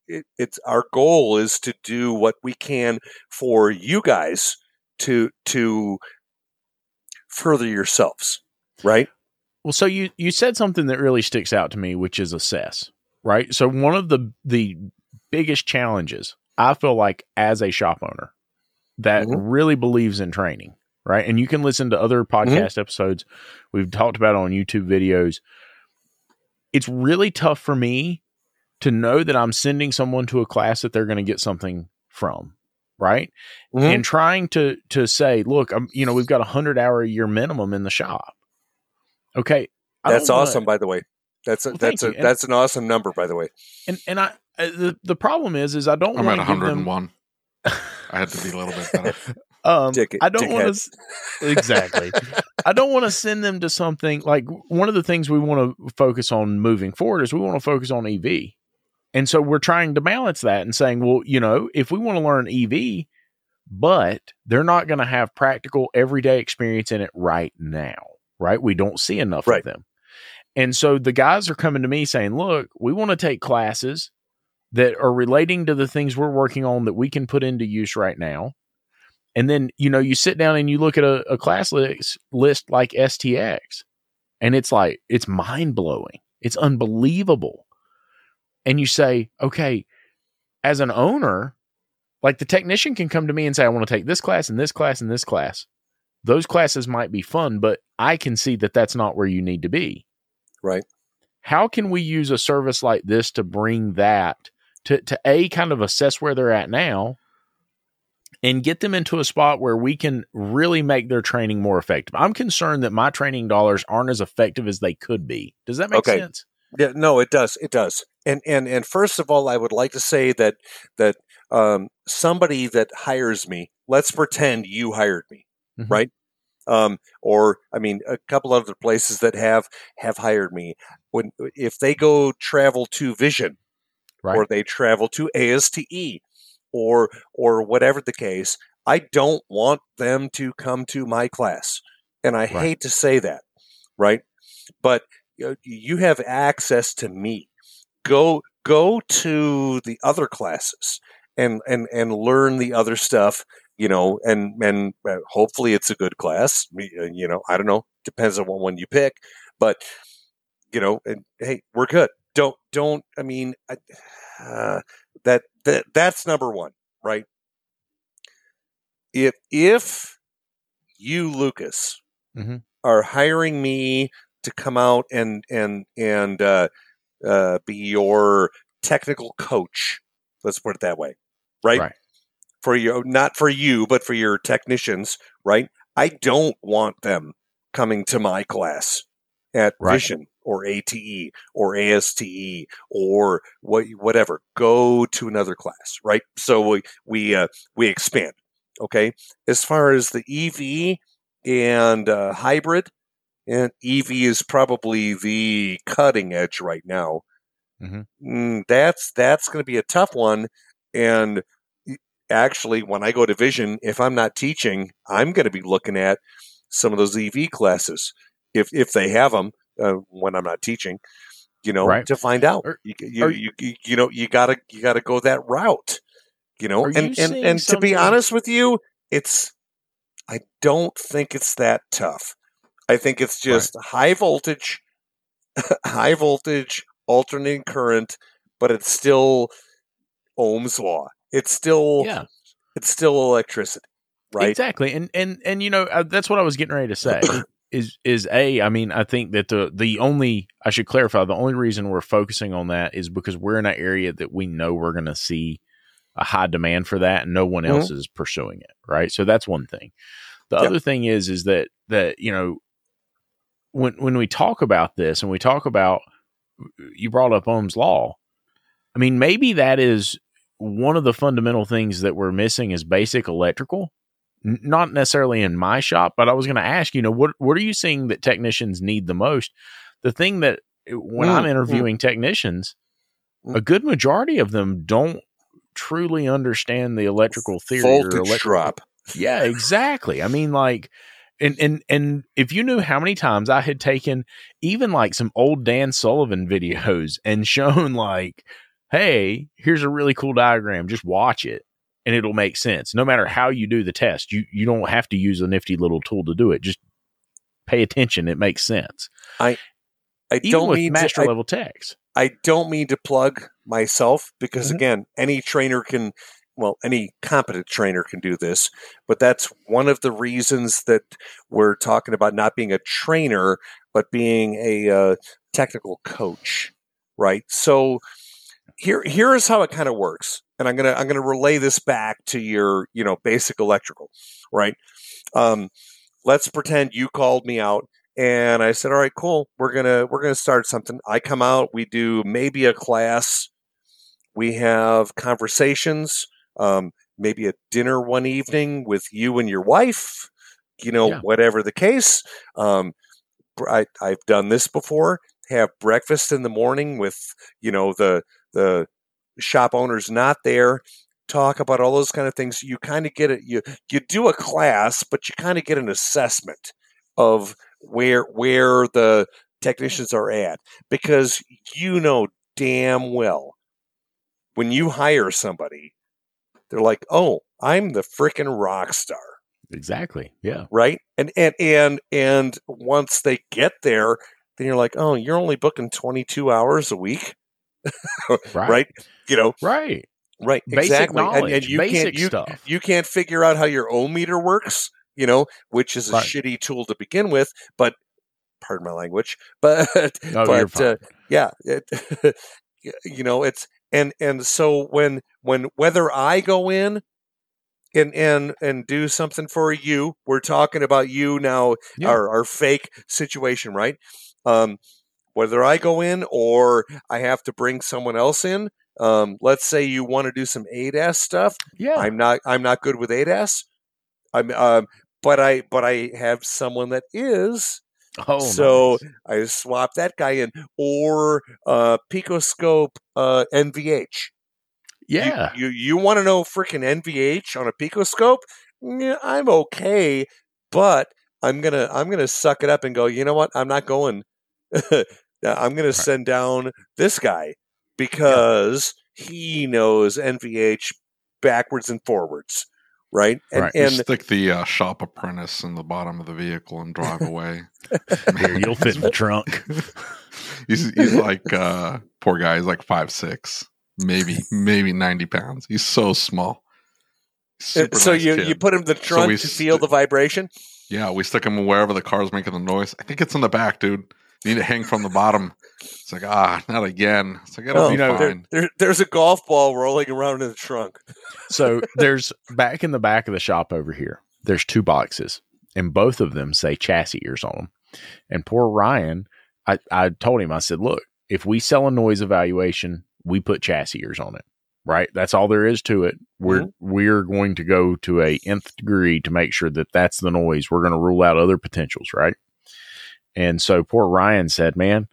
It, it's our goal is to do what we can for you guys to to further yourselves, right? Well, so you, you said something that really sticks out to me, which is assess, right? So one of the the biggest challenges I feel like as a shop owner that mm-hmm. really believes in training, right? And you can listen to other podcast mm-hmm. episodes we've talked about on YouTube videos. It's really tough for me to know that I'm sending someone to a class that they're going to get something from, right? Mm-hmm. And trying to to say, look, I'm, you know, we've got a hundred hour a year minimum in the shop. Okay, I that's awesome, wanna... by the way. That's a, well, that's a, and, that's an awesome number, by the way. And and I uh, the the problem is is I don't. I'm at one hundred and one. Them... I had to be a little bit better. Um, Dick, I don't want to exactly. I don't want to send them to something like one of the things we want to focus on moving forward is we want to focus on E V. And so we're trying to balance that and saying, well, you know, if we want to learn E V, but they're not going to have practical everyday experience in it right now, right? We don't see enough right. of them. And so the guys are coming to me saying, look, we want to take classes that are relating to the things we're working on that we can put into use right now. And then, you know, you sit down and you look at a, a class list, list like S T X and it's like, it's mind blowing. It's unbelievable. And you say, okay, as an owner, like the technician can come to me and say, I want to take this class and this class and this class. Those classes might be fun, but I can see that that's not where you need to be. Right. How can we use a service like this to bring that to, to a kind of assess where they're at now and get them into a spot where we can really make their training more effective? I'm concerned that my training dollars aren't as effective as they could be. Does that make okay. sense? Yeah, no, it does. It does. And and and first of all, I would like to say that that um, somebody that hires me, let's pretend you hired me, mm-hmm. right? Um, or I mean, a couple other places that have have hired me. When if they go travel to Vision, right. or they travel to A S T E, or or whatever the case, I don't want them to come to my class, and I right. hate to say that, right? But you have access to me. Go go to the other classes and, and, and learn the other stuff, you know, and, and hopefully it's a good class. You know, I don't know. Depends on what one you pick, but you know, and hey, we're good. Don't, don't, I mean, I, uh, that, that, that's number one, right? If, if you, Lucas, mm-hmm. are hiring me to come out and, and, and, uh, uh, be your technical coach, let's put it that way, right? Right. For your, not for you, but for your technicians, right? I don't want them coming to my class at right. Vision or A T E or A S T E or what, whatever. Go to another class, right? So we we uh, we expand. Okay, as far as the E V and uh, hybrid, and E V is probably the cutting edge right now. Mm-hmm. Mm, that's that's going to be a tough one. And actually, when I go to Vision, if I'm not teaching, I'm going to be looking at some of those E V classes, if if they have them, uh, when I'm not teaching, you know, right. to find out. Are, you, you, are, you, you you know you gotta you gotta go that route, you know. And you and, and to be honest with you, it's I don't think it's that tough. I think it's just right. high voltage, high voltage alternating current, but it's still Ohm's law. It's still yeah. it's still electricity. Right. Exactly. And, and, and, you know, uh, that's what I was getting ready to say is, is a, I mean, I think that the, the only, I should clarify, the only reason we're focusing on that is because we're in an area that we know we're going to see a high demand for that and no one mm-hmm. else is pursuing it. Right. So that's one thing. The yep. other thing is, is that, that, you know, when, when we talk about this and we talk about, you brought up Ohm's law. I mean, maybe that is one of the fundamental things that we're missing is basic electrical. Not necessarily in my shop, but I was going to ask, you know, what what are you seeing that technicians need the most? The thing that when mm, I'm interviewing mm. technicians, mm. a good majority of them don't truly understand the electrical theory. Voltage or electrical. Drop. Yeah, exactly. I mean, like, and, and, and if you knew how many times I had taken even like some old Dan Sullivan videos and shown like, hey, here's a really cool diagram, just watch it. And it'll make sense. No matter how you do the test, you, you don't have to use a nifty little tool to do it. Just pay attention. It makes sense. I I Even don't with mean master to, level I, techs. I don't mean to plug myself because mm-hmm. again, any trainer can, well, any competent trainer can do this. But that's one of the reasons that we're talking about not being a trainer, but being a uh, technical coach, right? So here here is how it kind of works. And I'm gonna I'm gonna relay this back to your you know basic electrical, right? Um, let's pretend you called me out and I said, all right, cool, we're gonna we're gonna start something. I come out, we do maybe a class, we have conversations, um, maybe a dinner one evening with you and your wife, you know, yeah. whatever the case. Um, I, I've done this before. Have breakfast in the morning with you know the the shop owners not there, talk about all those kind of things. You kind of get it. You, you do a class, but you kind of get an assessment of where, where the technicians are at, because you know, damn well, when you hire somebody, they're like, oh, I'm the freaking rock star. Exactly. Yeah. Right. And, and, and, and once they get there, then you're like, oh, you're only booking twenty-two hours a week. right. right, you know, right, right, basic exactly. And, and you basic can't, you, stuff. You can't figure out how your ohm meter works, you know, which is a right. shitty tool to begin with. But pardon my language, but no, but uh, yeah, it, you know, it's and and so when when whether I go in and and and do something for you, we're talking about you now, yeah. our our fake situation, right? Um. Whether I go in or I have to bring someone else in, um, let's say you want to do some A D A S stuff. Yeah, I'm not. I'm not good with A D A S. I'm, um, but I, but I have someone that is. Oh, so nice. I swap that guy in or uh, Picoscope uh, N V H. Yeah, you you, you want to know freaking N V H on a Picoscope? Yeah, I'm okay, but I'm gonna I'm gonna suck it up and go. You know what? I'm not going. I'm going to send down this guy because yeah. he knows N V H backwards and forwards, right? And, right. You and stick the uh, shop apprentice in the bottom of the vehicle and drive away. Here, you'll fit in the trunk. he's, he's like, uh, poor guy, he's like five six, maybe maybe ninety pounds. He's so small. Super so nice you, you put him in the trunk so to st- feel the vibration? Yeah, we stick him wherever the car's making the noise. I think it's in the back, dude. You need to hang from the bottom. It's like, ah, not again. It's like, it'll oh, be fine. There, there, there's a golf ball rolling around in the trunk. So there's, back in the back of the shop over here, there's two boxes, and both of them say chassis ears on them. And poor Ryan, I, I told him, I said, look, if we sell a noise evaluation, we put chassis ears on it. Right? That's all there is to it. We're mm-hmm. we're going to go to a nth degree to make sure that that's the noise. We're going to rule out other potentials, right? And so poor Ryan said, man,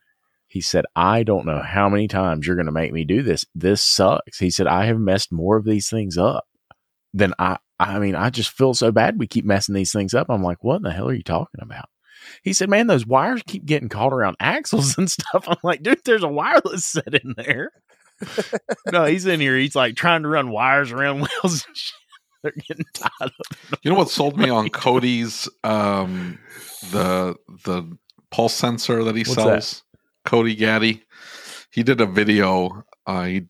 he said, I don't know how many times you're going to make me do this. This sucks. He said, I have messed more of these things up than I, I mean, I just feel so bad. We keep messing these things up. I'm like, what in the hell are you talking about? He said, man, those wires keep getting caught around axles and stuff. I'm like, dude, there's a wireless set in there. No, he's in here. He's like trying to run wires around wheels and shit. They're getting tired of it. You know what sold me on Cody's, um, the, the pulse sensor that he What's sells? That? Cody Gaddy. He did a video. Uh, he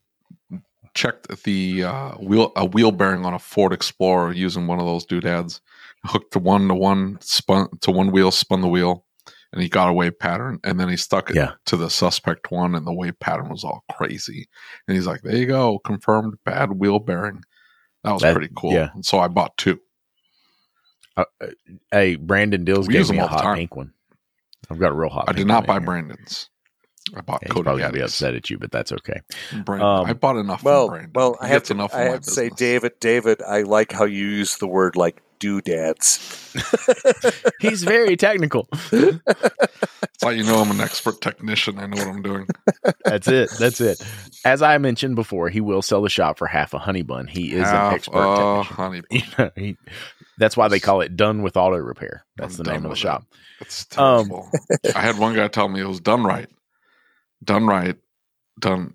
checked the uh, wheel, a wheel bearing on a Ford Explorer using one of those doodads, hooked to one to one, spun to one wheel, spun the wheel, and he got a wave pattern. And then he stuck it yeah. to the suspect one, and the wave pattern was all crazy. And he's like, there you go, confirmed bad wheel bearing. That was that, pretty cool. Yeah. And so I bought two. Uh, uh, hey, Brandon Dills we gave me a hot pink one. I've got a real hot I pink did not buy here. Brandon's. I bought yeah, Cody Gaddy's. He's probably going to be upset at you, but that's okay. Brandon, um, I bought enough well, from Brandon. Well, he I have to, enough I have to say, David, David, I like how you use the word like doodads. He's very technical. That's how you know I'm an expert technician. I know what I'm doing. That's it. That's it. As I mentioned before, he will sell the shop for half a honey bun. He is half an expert a technician. Honey bun. You know, he, that's why they call it Done with Auto Repair. That's I'm the name of the shop. It. It's terrible. Um, I had one guy tell me it was done right. Done right. Done.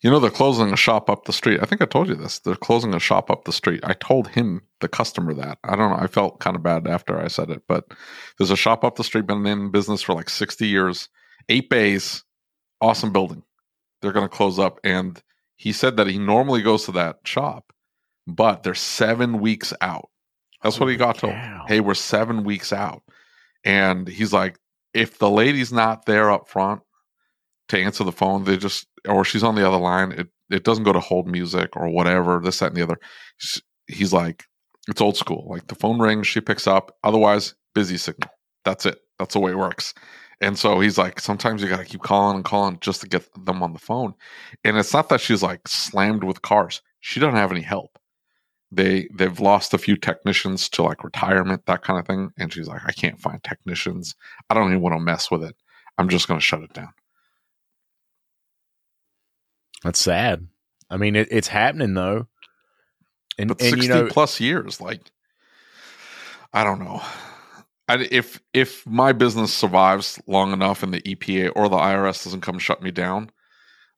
You know, they're closing a shop up the street. I think I told you this. They're closing a shop up the street. I told him, the customer, that. I don't know. I felt kind of bad after I said it, but there's a shop up the street, been in business for like sixty years, eight bays, awesome building. They're going to close up. And he said that he normally goes to that shop, but they're seven weeks out. That's Holy what he got cow. Told. Hey, we're seven weeks out. And he's like, if the lady's not there up front to answer the phone, they just, or she's on the other line, it, it doesn't go to hold music or whatever, this, that, and the other. He's like, it's old school. Like the phone rings, she picks up. Otherwise, busy signal. That's it. That's the way it works. And so he's like, sometimes you got to keep calling and calling just to get them on the phone. And it's not that she's like slammed with cars. She doesn't have any help. They, they've lost a few technicians to like retirement, that kind of thing. And she's like, I can't find technicians. I don't even want to mess with it. I'm just going to shut it down. That's sad. I mean, it, it's happening though. And, but and, sixty you know, plus years, like, I don't know. I, if if my business survives long enough and the E P A or the I R S doesn't come shut me down,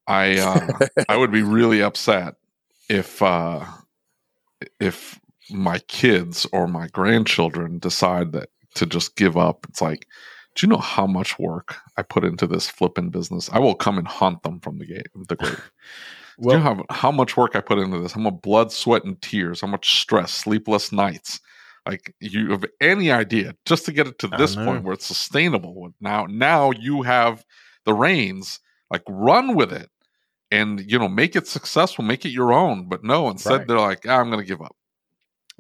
I uh, I would be really upset if uh, if my kids or my grandchildren decide that to just give up. It's like, do you know how much work I put into this flipping business? I will come and haunt them from the gate, the grave. Well, do you know how, how much work I put into this? How much blood, sweat, and tears? How much stress, sleepless nights? Like, you have any idea? Just to get it to this point where it's sustainable. Now, now you have the reins. Like, run with it, and you know, make it successful, make it your own. But no, instead right. they're like, ah, I'm going to give up.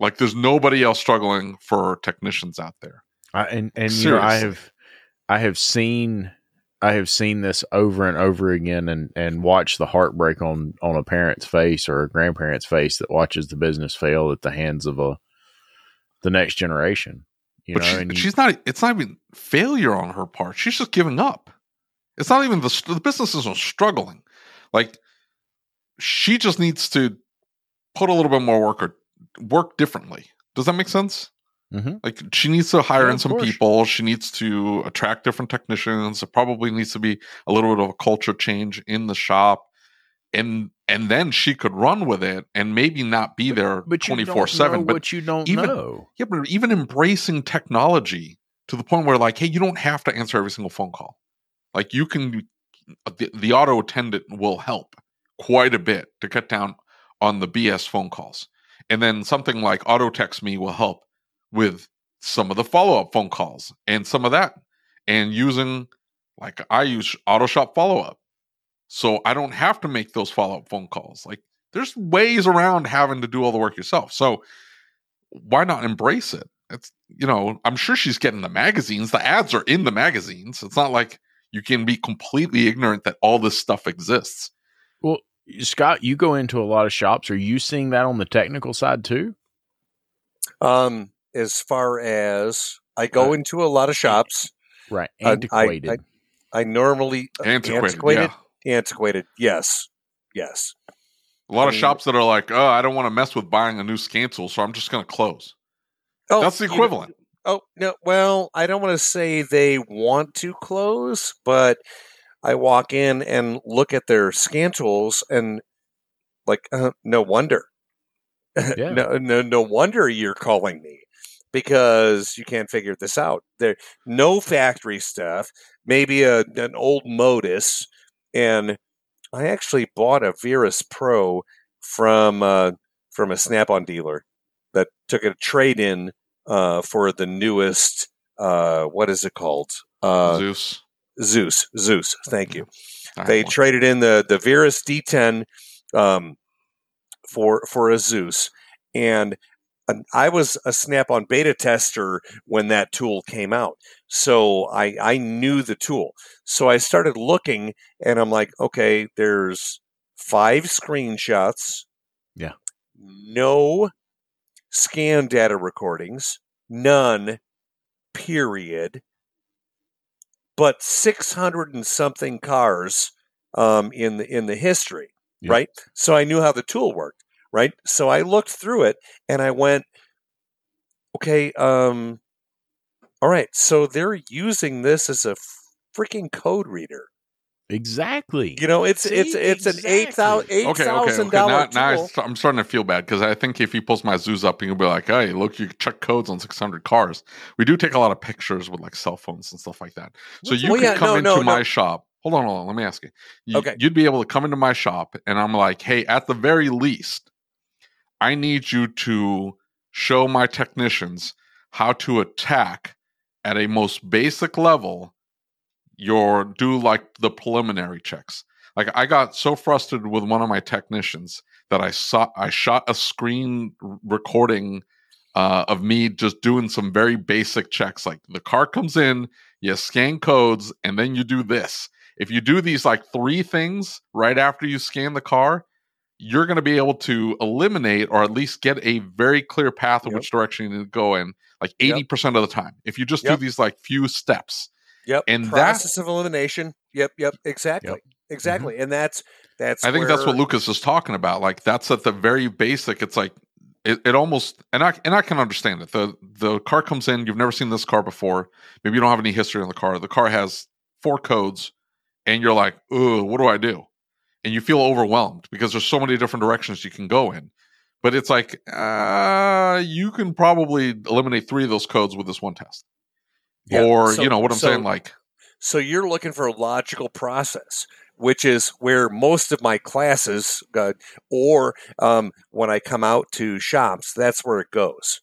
Like, there's nobody else struggling for technicians out there. I, and and you know, I have. I have seen, I have seen this over and over again, and, and watched the heartbreak on, on a parent's face or a grandparent's face that watches the business fail at the hands of a, the next generation. You but know, she, and she's you, not. It's not even failure on her part. She's just giving up. It's not even the the business isn't struggling. Like, she just needs to put a little bit more work or work differently. Does that make sense? Mm-hmm. Like, she needs to hire yeah, in some course. people. She needs to attract different technicians. It probably needs to be a little bit of a culture change in the shop. And and then she could run with it and maybe not be there twenty-four seven. But what you don't even, know. Yeah, but even embracing technology to the point where, like, hey, you don't have to answer every single phone call. Like, you can, the, the auto attendant will help quite a bit to cut down on the B S phone calls. And then something like auto text me will help with some of the follow-up phone calls and some of that, and using, like, I use Auto Shop Follow-Up. So I don't have to make those follow-up phone calls. Like, there's ways around having to do all the work yourself. So why not embrace it? It's, you know, I'm sure she's getting the magazines. The ads are in the magazines. It's not like you can be completely ignorant that all this stuff exists. Well, Scott, you go into a lot of shops. Are you seeing that on the technical side too? Um, As far as I go uh, into a lot of shops, right? Antiquated. Uh, I, I, I normally uh, antiquated, antiquated, yeah. antiquated. Yes, yes. A lot I mean, of shops that are like, oh, I don't want to mess with buying a new Scancel, so I'm just going to close. Oh, that's the equivalent. You, oh no, well, I don't want to say they want to close, but I walk in and look at their Scancels and, like, uh, no wonder. Yeah. no, no, no wonder you're calling me. Because you can't figure this out. There, no factory stuff. Maybe a an old Modus, and I actually bought a Verus Pro from uh, from a Snap-on dealer that took a trade in uh, for the newest. Uh, what is it called? Uh, Zeus. Zeus. Zeus. Thank you. I they traded in the the Verus D ten um, for for a Zeus, and I was a Snap-on beta tester when that tool came out. So I, I knew the tool. So I started looking, and I'm like, okay, there's five screenshots. Yeah. No scan data recordings. None, period. But six hundred and something cars um, in the, in the history, yeah. right? So I knew how the tool worked. Right. So I looked through it and I went, okay, um, all right. So they're using this as a freaking code reader. Exactly. You know, it's, See, it's, it's exactly. an eight thousand dollars okay, okay, okay. Now, now I, I'm starting to feel bad because I think if he pulls my Zoos up, he'll be like, hey, look, you check codes on six hundred cars. We do take a lot of pictures with, like, cell phones and stuff like that. So What's, you well, could yeah, come no, into no, my no. shop. Hold on, hold on. Let me ask you. you. Okay. You'd be able to come into my shop and I'm like, hey, at the very least, I need you to show my technicians how to attack at a most basic level your do like the preliminary checks. Like, I got so frustrated with one of my technicians that I saw, I shot a screen recording uh, of me just doing some very basic checks. Like, the car comes in, you scan codes, and then you do this. If you do these like three things right after you scan the car, you're going to be able to eliminate or at least get a very clear path of yep. which direction you go in, like eighty percent yep. of the time. If you just yep. do these like few steps. Yep. And process of elimination. Yep. Yep. Exactly. Yep. Exactly. Mm-hmm. And that's, that's, I think where... that's what Lucas is talking about. Like, that's at the very basic. It's like, it, it almost, and I, and I can understand it. The, the car comes in, you've never seen this car before. Maybe you don't have any history on the car. The car has four codes and you're like, oh, what do I do? And you feel overwhelmed because there's so many different directions you can go in. But it's like, uh, you can probably eliminate three of those codes with this one test. Yeah. Or, so, you know what I'm so, saying? Like, so you're looking for a logical process, which is where most of my classes, uh, or um, when I come out to shops, that's where it goes.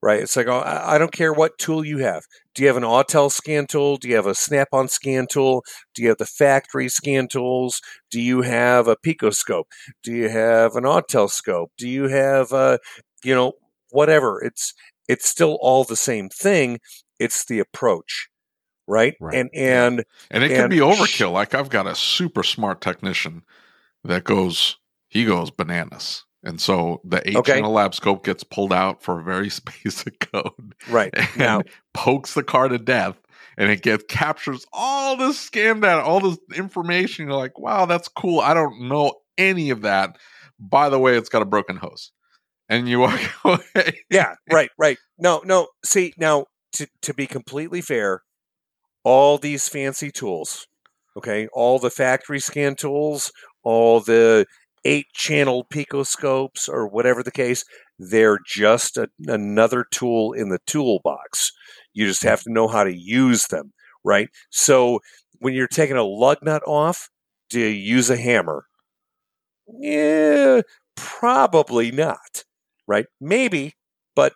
Right? It's like, oh, I don't care what tool you have. Do you have an Autel scan tool? Do you have a Snap-on scan tool? Do you have the factory scan tools? Do you have a Picoscope? Do you have an Autel scope? Do you have, uh, you know, whatever? It's it's still all the same thing. It's the approach, right? right. And and and it and can be overkill. Sh- like I've got a super smart technician that goes, he goes bananas. And so the eight okay. channel lab scope gets pulled out for a very basic code. Right. And now, pokes the car to death and it gets captures all this scan data, all this information. You're like, wow, that's cool. I don't know any of that. By the way, it's got a broken hose. and you walk away. Yeah, right, right. No, no. See, now, to, to be completely fair, all these fancy tools, okay, all the factory scan tools, all the eight-channel Picoscopes or whatever the case, they're just a, another tool in the toolbox. You just have to know how to use them, right? So when you're taking a lug nut off, do you use a hammer? Yeah, probably not, right? Maybe, but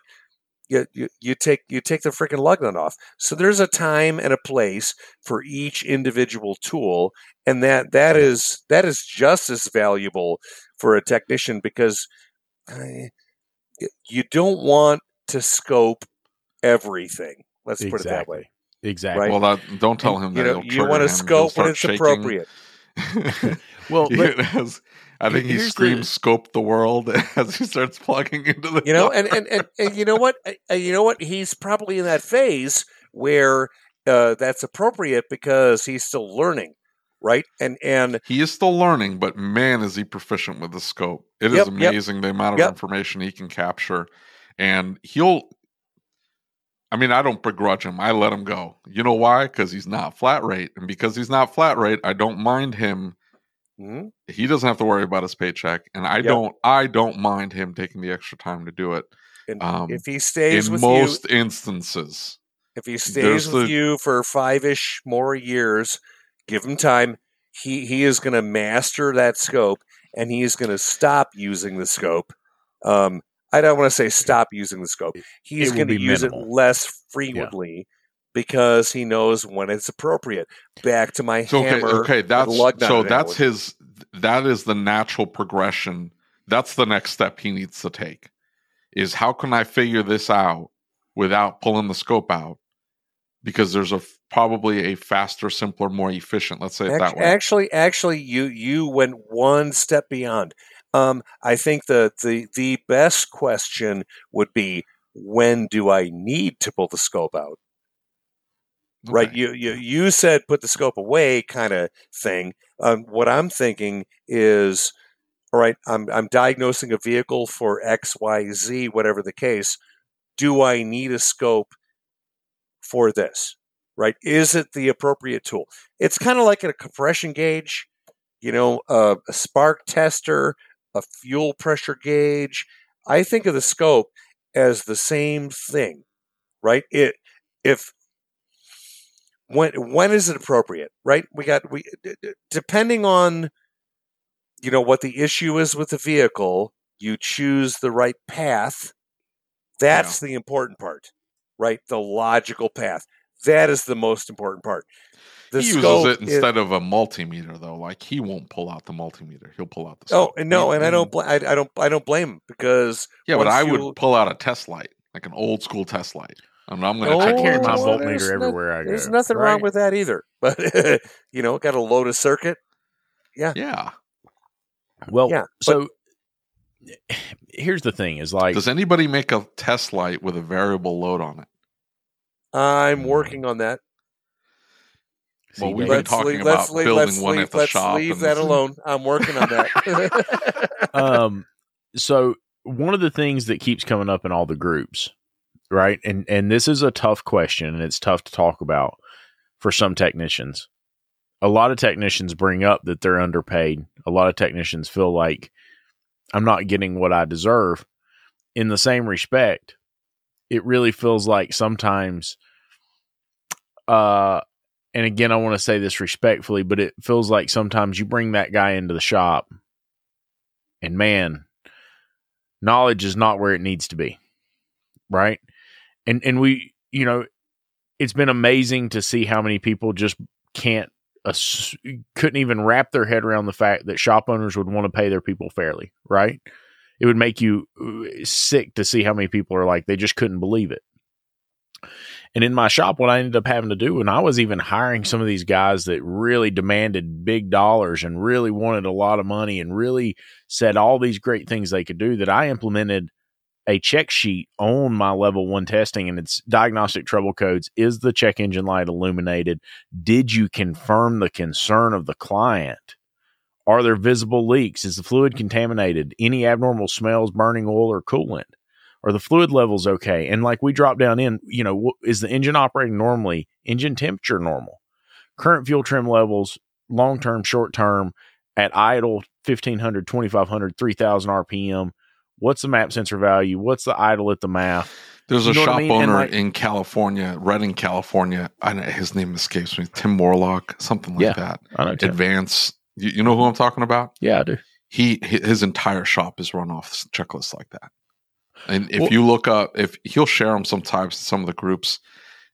you you, you take you take the freaking lug nut off. So there's a time and a place for each individual tool, and that that is that is just as valuable for a technician, because uh, you don't want to scope everything. Let's exactly. put it that way. Exactly. Right? Well, that, don't tell him that. You, know, you want to scope when it's shaking. Appropriate. Well, but, has, I think he screams the, "Scope the world" as he starts plugging into the. You know, and, and, and, and you know what, and you know what, he's probably in that phase where uh, that's appropriate because he's still learning, right? And and he is still learning, but man, is he proficient with the scope! It yep, is amazing yep, the amount of yep. information he can capture, and he'll. I mean, I don't begrudge him. I let him go. You know why? Because he's not flat rate. And because he's not flat rate, I don't mind him. Mm-hmm. He doesn't have to worry about his paycheck. And I yep. don't I don't mind him taking the extra time to do it. And um, if he stays in with most you, instances. If he stays with the, you for five-ish more years, give him time. He, he is going to master that scope, and he is going to stop using the scope. Um I don't want to say stop using the scope. He's going to use minimal. it less frequently yeah. because he knows when it's appropriate. Back to my so, hammer. Okay, okay that's so that's his. That is the natural progression. That's the next step he needs to take. Is how can I figure this out without pulling the scope out? Because there's a probably a faster, simpler, more efficient. Let's say it actually, that way. Actually, actually, you you went one step beyond. Um, I think the, the, the best question would be, when do I need to pull the scope out? Okay. Right? You, you you said put the scope away kind of thing. Um, what I'm thinking is, all right, I'm I'm diagnosing a vehicle for X, Y, Z, whatever the case. Do I need a scope for this? Right? Is it the appropriate tool? It's kind of like a compression gauge, you know, uh, a spark tester, a fuel pressure gauge. I think of the scope as the same thing, right? It if when when is it appropriate, right? We got we depending on you know what the issue is with the vehicle, you choose the right path. That's yeah. the important part, right? The logical path. That is the most important part. The he uses it instead it, of a multimeter, though. Like, he won't pull out the multimeter; he'll pull out the scope. Oh, and no, and I don't, bl- I, I don't, I don't blame him because yeah, but I you... would pull out a test light, like an old school test light. I mean, I'm going to oh, carry my multimeter everywhere no, I go. There's nothing right. wrong with that either, but you know, got to load a circuit. Yeah, yeah. Well, yeah, so but, here's the thing: is like, does anybody make a test light with a variable load on it? I'm working on that. Well, we've been talking leave, about leave, building one leave, at the let's shop. Let's leave that alone. I'm working on that. um, so one of the things that keeps coming up in all the groups, right? And and this is a tough question, and it's tough to talk about for some technicians. A lot of technicians bring up that they're underpaid. A lot of technicians feel like I'm not getting what I deserve. In the same respect, it really feels like sometimes... uh. And again, I want to say this respectfully, but it feels like sometimes you bring that guy into the shop and man, knowledge is not where it needs to be. Right. And, and we, you know, it's been amazing to see how many people just can't, ass- couldn't even wrap their head around the fact that shop owners would want to pay their people fairly. Right. It would make you sick to see how many people are like, they just couldn't believe it. And in my shop, what I ended up having to do when I was even hiring some of these guys that really demanded big dollars and really wanted a lot of money and really said all these great things they could do, that I implemented a check sheet on my level one testing, and it's diagnostic trouble codes. Is the check engine light illuminated? Did you confirm the concern of the client? Are there visible leaks? Is the fluid contaminated? Any abnormal smells, burning oil, or coolant? Are the fluid levels okay? And like we drop down in, you know, is the engine operating normally? Engine temperature normal? Current fuel trim levels, long-term, short-term, at idle, fifteen hundred, twenty-five hundred, three thousand R P M. What's the map sensor value? What's the idle at the M A F? There's a shop I mean? owner like, in California, Redding, California. I know his name escapes me. Tim Morlock, something like yeah, that. I know Tim. Advance. You, you know who I'm talking about? Yeah, I do. He His entire shop is run off checklists like that. And if well, you look up, if he'll share them sometimes in some of the groups.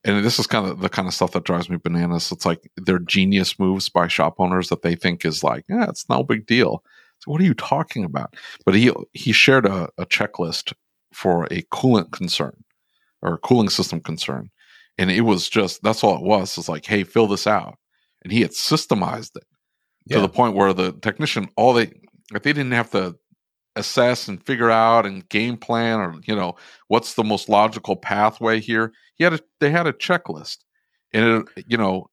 And this is kind of the kind of stuff that drives me bananas. It's like they're genius moves by shop owners that they think is like, yeah, it's no big deal. So what are you talking about? But he he shared a, a checklist for a coolant concern or a cooling system concern. And it was just, that's all it was. It's like, hey, fill this out. And he had systemized it yeah. to the point where the technician, all they, if they didn't have to assess and figure out and game plan or, you know, what's the most logical pathway here. He had a, they had a checklist and, it, you know,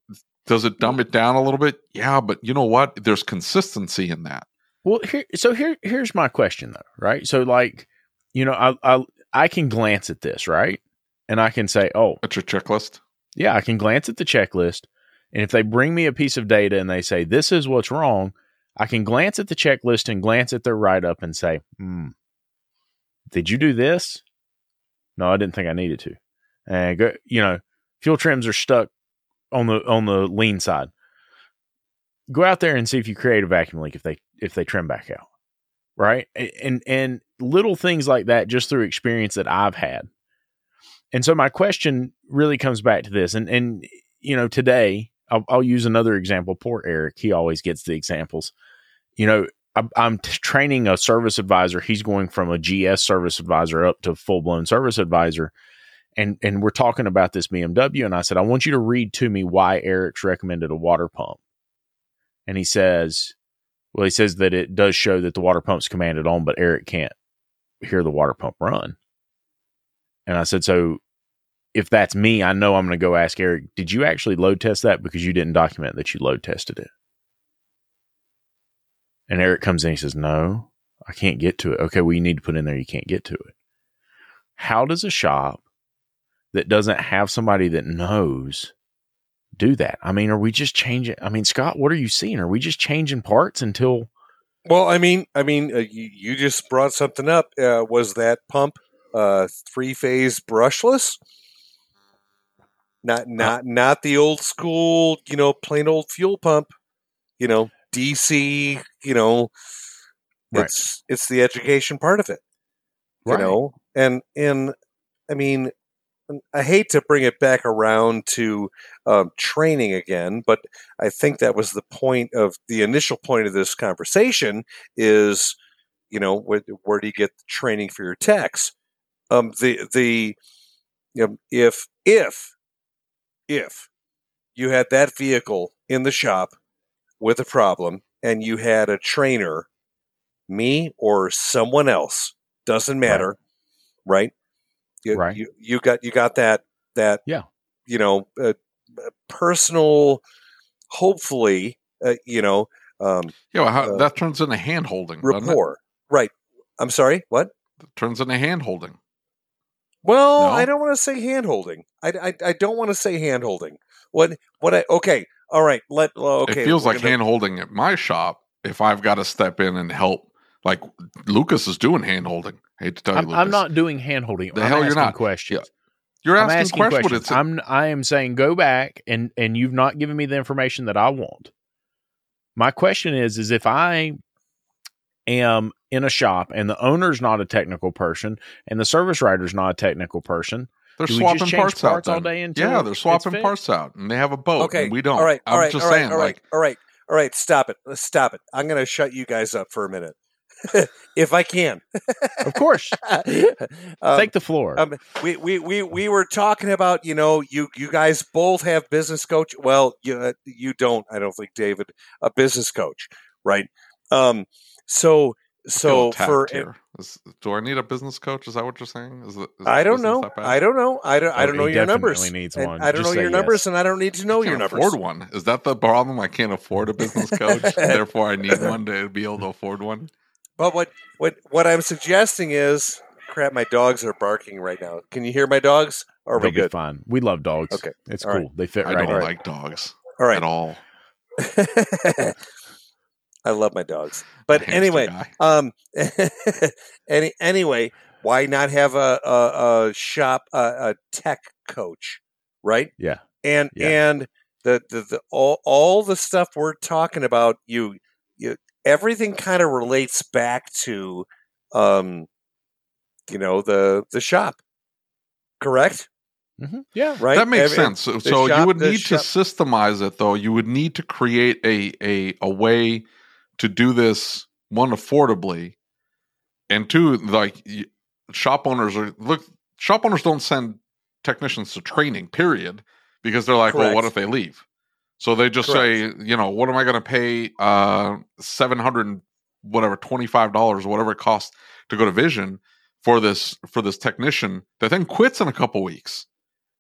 does it dumb it down a little bit? Yeah, but you know what? There's consistency in that. Well, here, so here, here's my question though, right? So like, you know, I, I, I can glance at this, right? And I can say, oh, that's your checklist. Yeah. I can glance at the checklist. And if they bring me a piece of data and they say, this is what's wrong, I can glance at the checklist and glance at their write-up and say, hmm, did you do this? No, I didn't think I needed to. And go, you know, fuel trims are stuck on the on the lean side. Go out there and see if you create a vacuum leak if they if they trim back out, right? And and little things like that just through experience that I've had. And so my question really comes back to this, and and you know today. I'll, I'll use another example. Poor Eric. He always gets the examples. You know, I, I'm t- training a service advisor. He's going from a G S service advisor up to full-blown service advisor. And, and we're talking about this B M W. And I said, I want you to read to me why Eric's recommended a water pump. And he says, well, he says that it does show that the water pump's commanded on, but Eric can't hear the water pump run. And I said, so if that's me, I know I'm going to go ask Eric, did you actually load test that? Because you didn't document that you load tested it. And Eric comes in, he says, no, I can't get to it. Okay, well, you need to put in there, you can't get to it. How does a shop that doesn't have somebody that knows do that? I mean, are we just changing? I mean, Scott, what are you seeing? Are we just changing parts until? Well, I mean, I mean, uh, you, you just brought something up. Uh, was that pump uh, three-phase brushless? Not not not the old school, you know, plain old fuel pump, you know, D C, you know, right. it's it's the education part of it, you right. know, and and I mean, I hate to bring it back around to um, training again, but I think that was the point of the initial point of this conversation is, you know, where, where do you get the training for your techs? Um, the the you know, if if If you had that vehicle in the shop with a problem and you had a trainer, me or someone else, doesn't matter, right? Right. You, right. you, you got you got that that yeah. you know uh, personal, hopefully uh, you know um, yeah well, how, uh, that turns into hand holding rapport, right? I'm sorry, what that turns into hand holding. Well, no. I don't want to say hand-holding. I, I, I don't want to say hand-holding. What, what I, okay, all right, let, okay. It feels like gonna... hand-holding at my shop if I've got to step in and help. Like, Lucas is doing hand-holding. I hate to tell you, I'm, Lucas. I'm not doing hand-holding. The I'm hell you're not. Questions. Yeah. You're asking, asking questions. questions. It's a... I'm, I am saying go back, and, and you've not given me the information that I want. My question is, is if I am in a shop and the owner's not a technical person and the service writer's not a technical person. They're swapping parts, parts out all day. Yeah, they're swapping parts out and they have a boat okay. and we don't. All right, all right, I'm just all right, saying, all right, like, all right, all right, stop it. Stop it. I'm going to shut you guys up for a minute. If I can. Of course. um, Take the floor. Um, we, we, we, we were talking about, you know, you, you guys both have business coach. Well, you, uh, you don't, I don't think, David, a business coach, right? Um, So So for here. Is, do I need a business coach? Is that what you're saying? Is, is I don't know. I don't know. I don't. I don't know your numbers. Needs one. I don't Just know your yes. numbers, and I don't need to know I can't your numbers. Afford one? Is that the problem? I can't afford a business coach. Therefore, I need one to be able to afford one. But what what what I'm suggesting is, crap. My dogs are barking right now. Can you hear my dogs? Are They'll we good? Be fine. We love dogs. Okay, it's all cool. Right. They fit. I right don't in. like dogs. All right. At all. I love my dogs, but Hamster anyway, guy. um, any anyway, why not have a a, a shop a, a tech coach, right? Yeah, and yeah. and the, the the all all the stuff we're talking about, you you everything kind of relates back to, um, you know the the shop, correct? Mm-hmm. Yeah, right. That makes Every, sense. So, so shop, you would need shop. to systemize it, though. You would need to create a a a way. to do this, one, affordably, and two, like shop owners are look. Shop owners don't send technicians to training, period, because they're like, Correct. well, what if they leave? So they just Correct. say, you know, what am I going to pay uh, seven hundred and whatever twenty five dollars or whatever it costs to go to Vision for this for this technician that then quits in a couple weeks?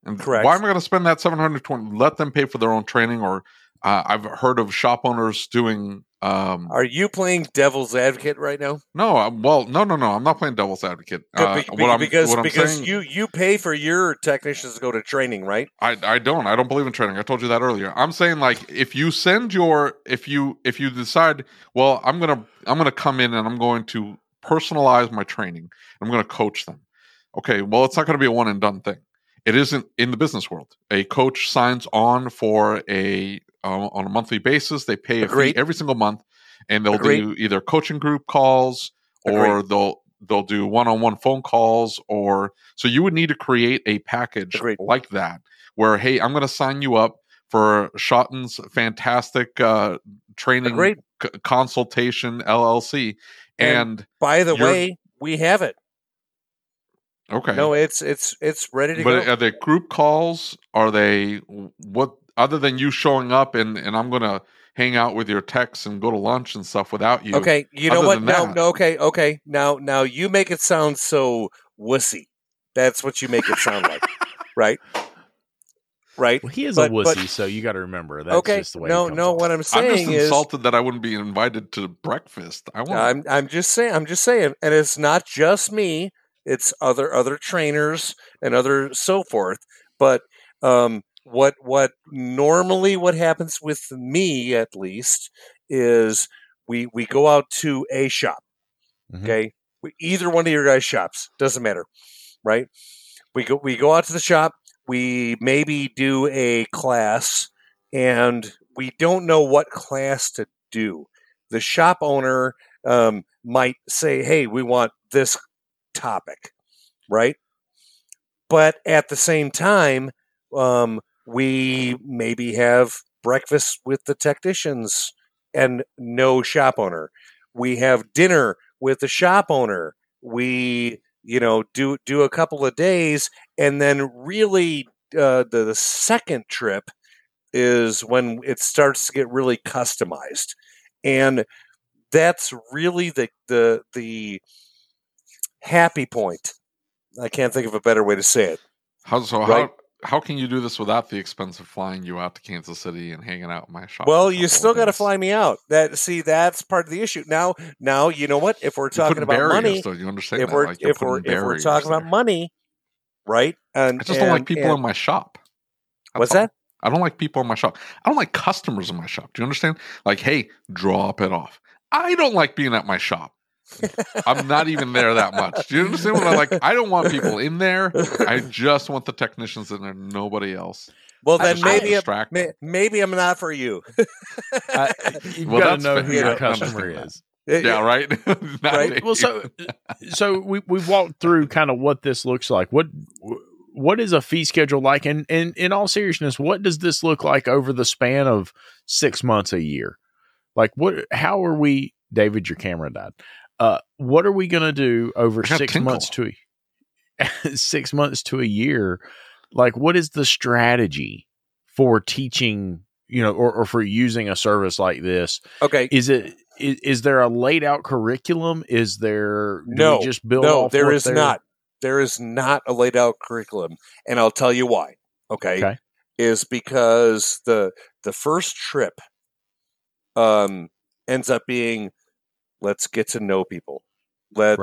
And Correct. why am I going to spend that seven hundred twenty? Let them pay for their own training. Or uh, I've heard of shop owners doing. Um, Are you playing devil's advocate right now? No, I'm, well, no, no, no. I'm not playing devil's advocate. Uh, be, be, what I'm, because what I'm because saying, you, you pay for your technicians to go to training, right? I, I don't. I don't believe in training. I told you that earlier. I'm saying like if you send your if you if you decide, well, I'm gonna I'm gonna come in and I'm going to personalize my training. I'm gonna coach them. Okay, well, it's not gonna be a one and done thing. It isn't in the business world. A coach signs on for a. Uh, on a monthly basis, they pay a fee every single month, and they'll Agreed. do either coaching group calls or Agreed. they'll they'll do one-on-one phone calls. Or so you would need to create a package Agreed. like that, where hey, I'm going to sign you up for Shotton's fantastic uh, training c- consultation L L C. And, and by the way, we have it. Okay, no, it's it's it's ready to but go. But are they group calls? Are they what? Other than you showing up and, and I'm going to hang out with your techs and go to lunch and stuff without you. Okay, you know what? No, no, okay, okay. Now, now you make it sound so wussy. That's what you make it sound like, right? Right. Well, he is but, a wussy, but, so you got to remember that's okay, just the way. No, no. Out. What I'm saying is, I'm just insulted is, that I wouldn't be invited to breakfast. I won't. I'm, I'm just saying. I'm just saying, and it's not just me. It's other other trainers and other so forth, but. um What what normally what happens with me at least is we we go out to a shop, mm-hmm. okay? We, either one of your guys' shops doesn't matter, right? We go we go out to the shop. We maybe do a class, and we don't know what class to do. The shop owner um, might say, "Hey, we want this topic," right? But at the same time, um. we maybe have breakfast with the technicians and no shop owner. We have dinner with the shop owner. We, you know, do do a couple of days, and then really uh, the, the second trip is when it starts to get really customized, and that's really the the the happy point. I can't think of a better way to say it. How so? Right? How? How can you do this without the expense of flying you out to Kansas City and hanging out in my shop? Well, you still got to fly me out. That see, that's part of the issue. Now, now you know what? If we're talking about money, though, you understand if that? we're like if we're if we're talking there. about money, right? And I just and, don't like people and, in my shop. That's what's all. that? I don't like people in my shop. I don't like customers in my shop. Do you understand? Like, hey, drop it off. I don't like being at my shop. I'm not even there that much. Do you understand what I like? I don't want people in there. I just want the technicians in there, nobody else. Well, then maybe a, may, maybe I'm not for you. uh, You've well, got to know fair. who your yeah, customer is. That. Yeah, right? right? Well, so so we we walked through kind of what this looks like. What what is a fee schedule like? And, and in all seriousness, what does this look like over the span of six months, a year? Like what? How are we? David, your camera died. Uh, what are we going to do over six tinkle. months to a, six months to a year? Like, what is the strategy for teaching, you know, or, or for using a service like this? Okay. Is it, is, is there a laid out curriculum? Is there no, just build no, off there is there? not, there is not a laid out curriculum. And I'll tell you why. Okay. okay. Is because the, the first trip, um, ends up being, let's get to know people. Let's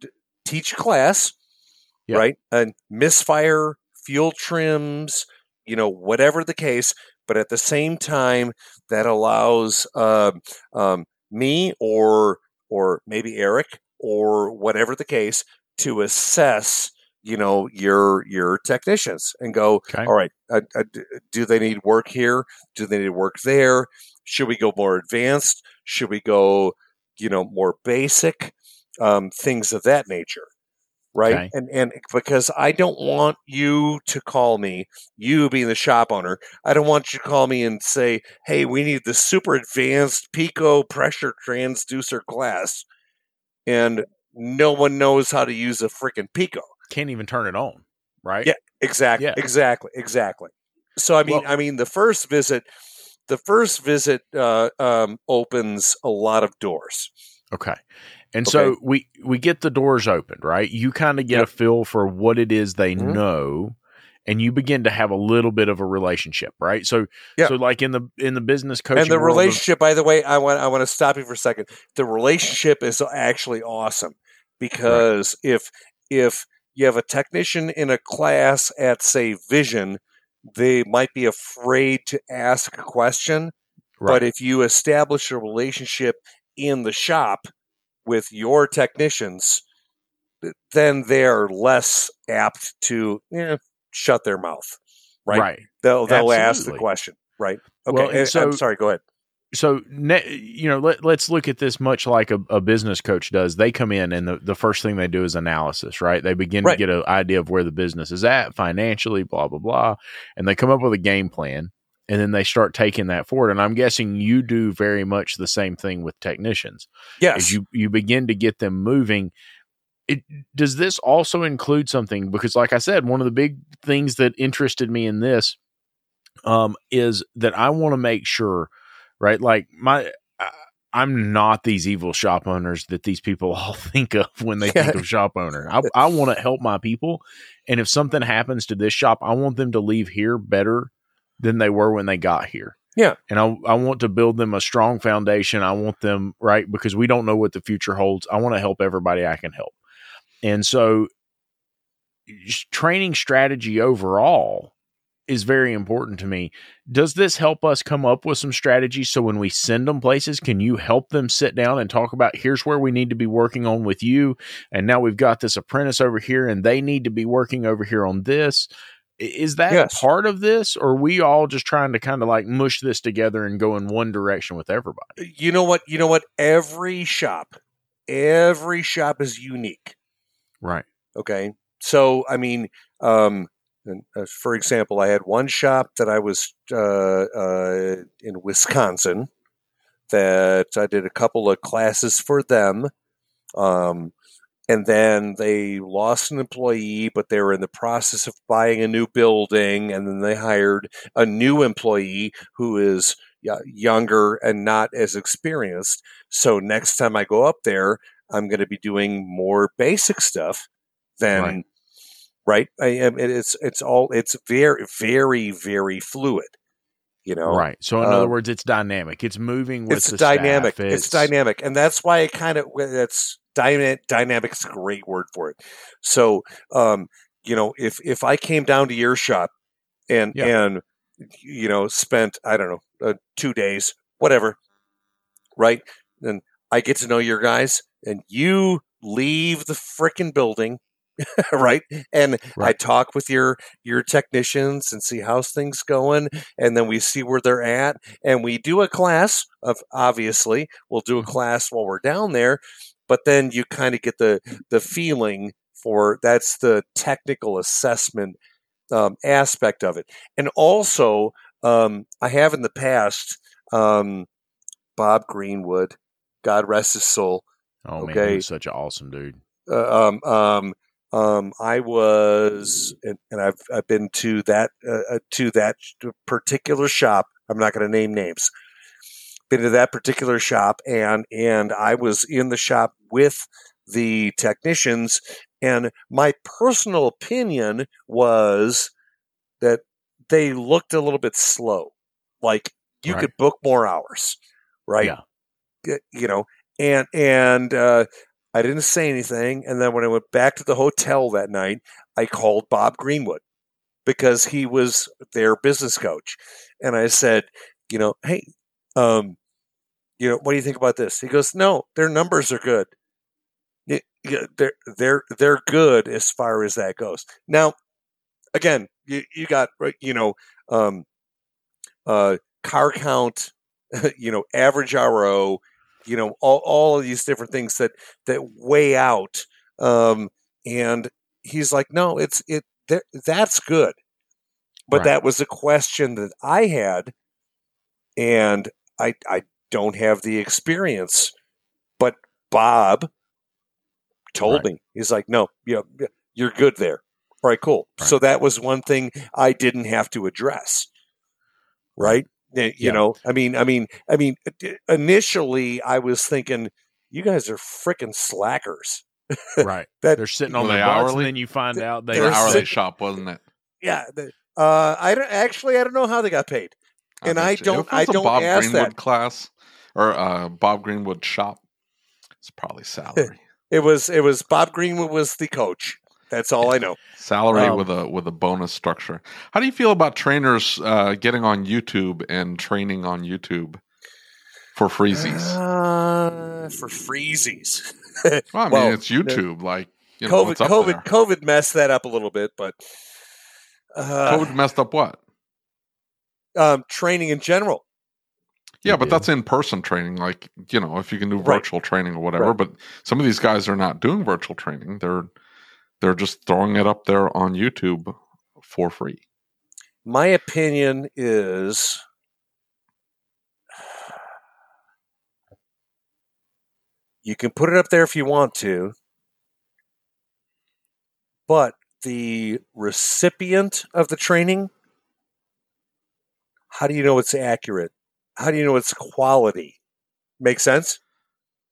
right. d- teach class, yep. right? And misfire, fuel trims, you know, whatever the case. But at the same time, that allows um, um, me or or maybe Eric or whatever the case to assess, you know, your your technicians and go, okay. all right, uh, uh, do they need work here? Do they need work there? Should we go more advanced? Should we go, you know, more basic? Um, things of that nature, right? Okay. And and because I don't want you to call me, you being the shop owner, I don't want you to call me and say, hey, we need the super advanced Pico pressure transducer glass. And no one knows how to use a freaking Pico. Can't even turn it on, right? Yeah, exactly, yeah. exactly, exactly. So, I mean, well, I mean, the first visit, the first visit uh, um, opens a lot of doors. Okay. And okay. so we, we get the doors opened, right? You kind of get yep. a feel for what it is they mm-hmm. know, and you begin to have a little bit of a relationship, right? So, yep. so like in the in the business coaching, and the relationship. Of- by the way, I want I want to stop you for a second. The relationship is actually awesome because right. if if you have a technician in a class at say Vision, they might be afraid to ask a question, right. but if you establish a relationship in the shop with your technicians, then they're less apt to eh, shut their mouth, right? Right. They'll they'll Absolutely. ask the question, right? Okay. Well, and so, I'm sorry. Go ahead. So ne- you know, let, let's look at this much like a, a business coach does. They come in and the, the first thing they do is analysis, right? They begin right. to get an idea of where the business is at financially, blah blah blah, and they come up with a game plan. And then they start taking that forward. And I'm guessing you do very much the same thing with technicians. Yes. You, you begin to get them moving. It, does this also include something? Because like I said, one of the big things that interested me in this um, is that I want to make sure, right? Like my, I, I'm not these evil shop owners that these people all think of when they think of shop owner. I, I want to help my people. And if something happens to this shop, I want them to leave here better than they were when they got here. Yeah. And I I want to build them a strong foundation. I want them, right, because we don't know what the future holds. I want to help everybody I can help. And so training strategy overall is very important to me. Does this help us come up with some strategies? So when we send them places, can you help them sit down and talk about here's where we need to be working on with you. And now we've got this apprentice over here and they need to be working over here on this. Is that yes. part of this, or are we all just trying to kind of like mush this together and go in one direction with everybody? You know what? You know what? Every shop, every shop is unique. Right. Okay. So, I mean, um, for example, I had one shop that I was uh, uh, in Wisconsin that I did a couple of classes for them. Um And then they lost an employee, but they were in the process of buying a new building. And then they hired a new employee who is younger and not as experienced. So next time I go up there, I'm going to be doing more basic stuff than, right? right? I am. It's it's all it's very very very fluid. You know, right. So in um, other words, it's dynamic. It's moving with it's the dynamic. Staff. It's, it's dynamic, and that's why it kind of that's. Dynamic, dynamic's a great word for it. So, um, you know, if, if I came down to your shop and, yeah. and, you know, spent, I don't know, uh, two days, whatever, right? And I get to know your guys and you leave the frickin' building, right? And right. I talk with your, your technicians and see how's things going. And then we see where they're at and we do a class of, obviously we'll do a class while we're down there. But then you kind of get the, the feeling for that's the technical assessment um, aspect of it. And also, um, I have in the past, um, Bob Greenwood, God rest his soul. Oh, okay? Man, he's such an awesome dude. Uh, um, um, um, I was, and, and I've I've been to that uh, to that particular shop. I'm not going to name names, been to that particular shop, and and I was in the shop with the technicians, and my personal opinion was that they looked a little bit slow. Like you right. could book more hours, right? Yeah. You know, and and uh, I didn't say anything. And then when I went back to the hotel that night, I called Bob Greenwood because he was their business coach, and I said, you know, hey, um, you know, what do you think about this? He goes, no, their numbers are good. They're they're they're good as far as that goes. Now, again, you, you got you know, um, uh, car count, you know, average R O, you know, all all of these different things that that weigh out. Um, and he's like, no, it's it that's good, but right. that was a question that I had, and I I don't have the experience, but Bob told right. me. He's like, no, you know, you're good there. All right, cool. Right. So that was one thing I didn't have to address. Right. You yeah. know, I mean, I mean, I mean, initially I was thinking, you guys are freaking slackers. Right. that, they're sitting on the hourly. And then you find th- out they were hourly sit- shop, wasn't it? Yeah. The, uh, I don't actually, I don't know how they got paid. I and I don't, I don't Bob ask Greenwood that class or uh, Bob Greenwood shop. It's probably salary. It was it was Bob Greenwood was the coach. That's all I know. Salary um, with a with a bonus structure. How do you feel about trainers uh, getting on YouTube and training on YouTube for freezies? Uh, for freezies. Well, I mean well, it's YouTube. The, like you know, COVID, what's up COVID, there? COVID messed that up a little bit, but uh, COVID messed up what? Um, training in general. Yeah, but that's in-person training. Like, you know, if you can do virtual right. training or whatever. Right. But some of these guys are not doing virtual training. They're they're just throwing it up there on YouTube for free. My opinion is you can put it up there if you want to, but the recipient of the training, how do you know it's accurate? How do you know it's quality? Make sense?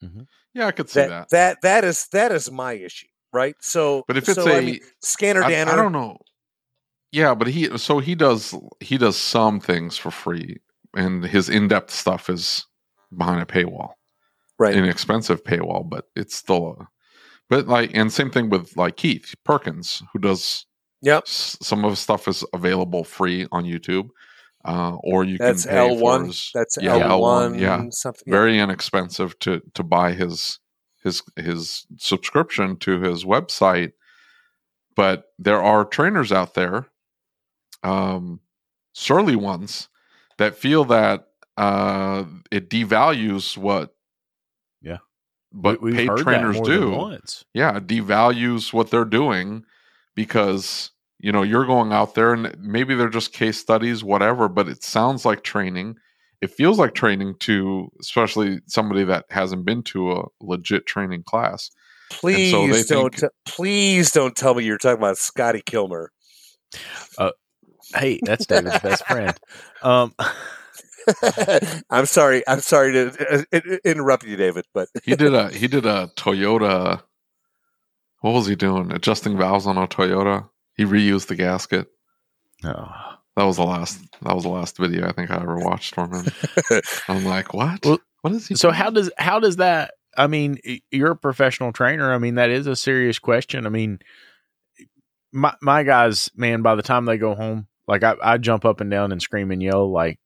Mm-hmm. Yeah, I could see that, that. That that is that is my issue, right? So, but if it's so, a I mean, scanner, I, Danner, I don't know. Yeah, but he so he does he does some things for free, and his in-depth stuff is behind a paywall, right? An expensive paywall, but it's still a. But like, and same thing with like Keith Perkins, who does. Yep. S- some of his stuff is available free on YouTube. Uh, or you that's can pay L one. For his, that's yeah, L one. L one yeah. Something, yeah. Very inexpensive to, to buy his his his subscription to his website. But there are trainers out there, um, surly ones, that feel that uh, it devalues what yeah, but we, paid trainers do. Yeah, it devalues what they're doing because. You know, you're going out there and maybe they're just case studies, whatever, but it sounds like training. It feels like training to, especially somebody that hasn't been to a legit training class. Please so don't, think, t- please don't tell me you're talking about Scotty Kilmer. Uh, hey, that's David's best friend. Um, I'm sorry. I'm sorry to uh, interrupt you, David, but he did a, he did a Toyota. What was he doing? Adjusting valves on a Toyota. He reused the gasket. Oh. That was the last that was the last video I think I ever watched from him. I'm like, what? Well, what is he So doing? how does how does that I mean, you're a professional trainer. I mean, that is a serious question. I mean, my my guys, man, by the time they go home, like I, I jump up and down and scream and yell like,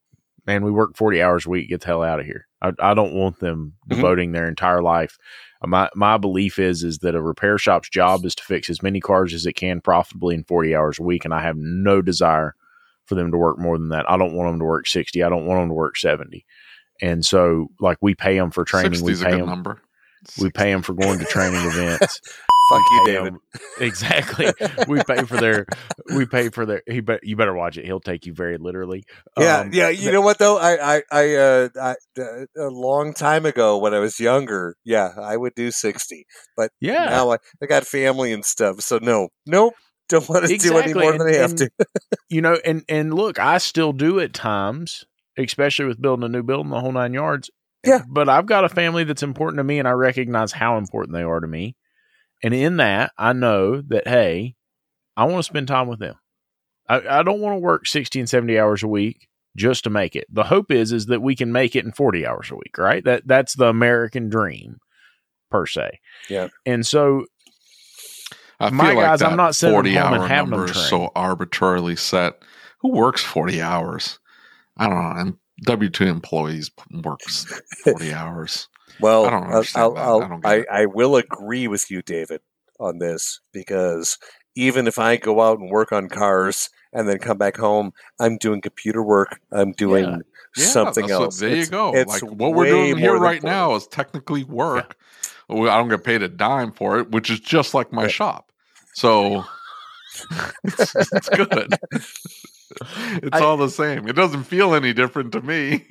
man, we work forty hours a week, get the hell out of here. I I don't want them mm-hmm. devoting their entire life. My my belief is is that a repair shop's job is to fix as many cars as it can profitably in forty hours a week, and I have no desire for them to work more than that. I don't want them to work sixty. I don't want them to work seventy. And so, like, we pay them for training. We pay them. Number. We pay them for going to training events. Fuck you, David. Them, exactly. We pay for their. We pay for their. He, be, you better watch it. He'll take you very literally. Yeah, um, yeah. You know what though? I, I, I, uh, I, uh, a long time ago when I was younger, yeah, I would do sixty. But yeah, now I, I got family and stuff, so no, nope, don't want to exactly. do any more and, than I have and, to. You know, and and look, I still do at times. especially with building a new building, the whole nine yards. Yeah. But I've got a family that's important to me, and I recognize how important they are to me. And in that, I know that, hey, I want to spend time with them. I, I don't want to work sixty and seventy hours a week just to make it. The hope is, is that we can make it in forty hours a week, right? That that's the American dream per se. Yeah. And so I my feel guys, like I'm not sending them home and having them train. So arbitrarily set. Who works forty hours? I don't know. And W two employees works forty hours. Well, I don't understand I'll, that. I'll, I, don't I, I will agree with you, David, on this, because even if I go out and work on cars and then come back home, I'm doing computer work. I'm doing yeah. Yeah, something else. There it's, you go. Like what we're doing here right now is technically work. Yeah. I don't get paid a dime for it, which is just like my yeah. shop. So it's, it's good. It's I, all the same. It doesn't feel any different to me.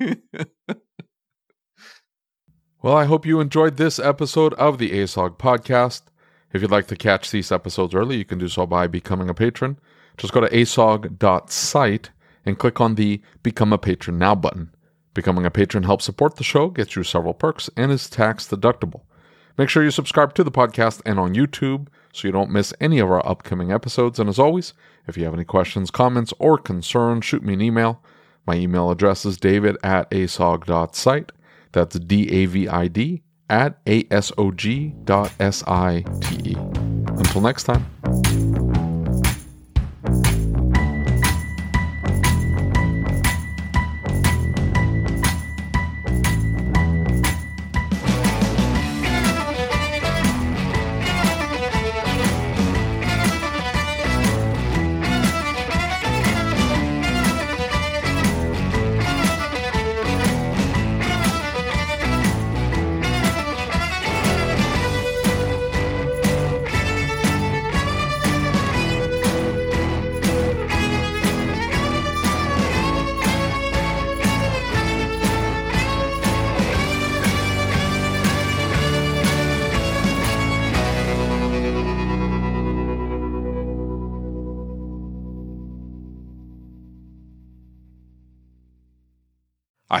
Well, I hope you enjoyed this episode of the A S O G podcast. If you'd like to catch these episodes early, you can do so by becoming a patron. Just go to A S O G dot site and click on the Become a Patron Now button. Becoming a patron helps support the show, gets you several perks, and is tax deductible. Make sure you subscribe to the podcast and on YouTube so you don't miss any of our upcoming episodes. And as always, if you have any questions, comments, or concerns, shoot me an email. My email address is david at A S O G dot site. That's D A V I D at A S O G dot S I T E. Until next time. I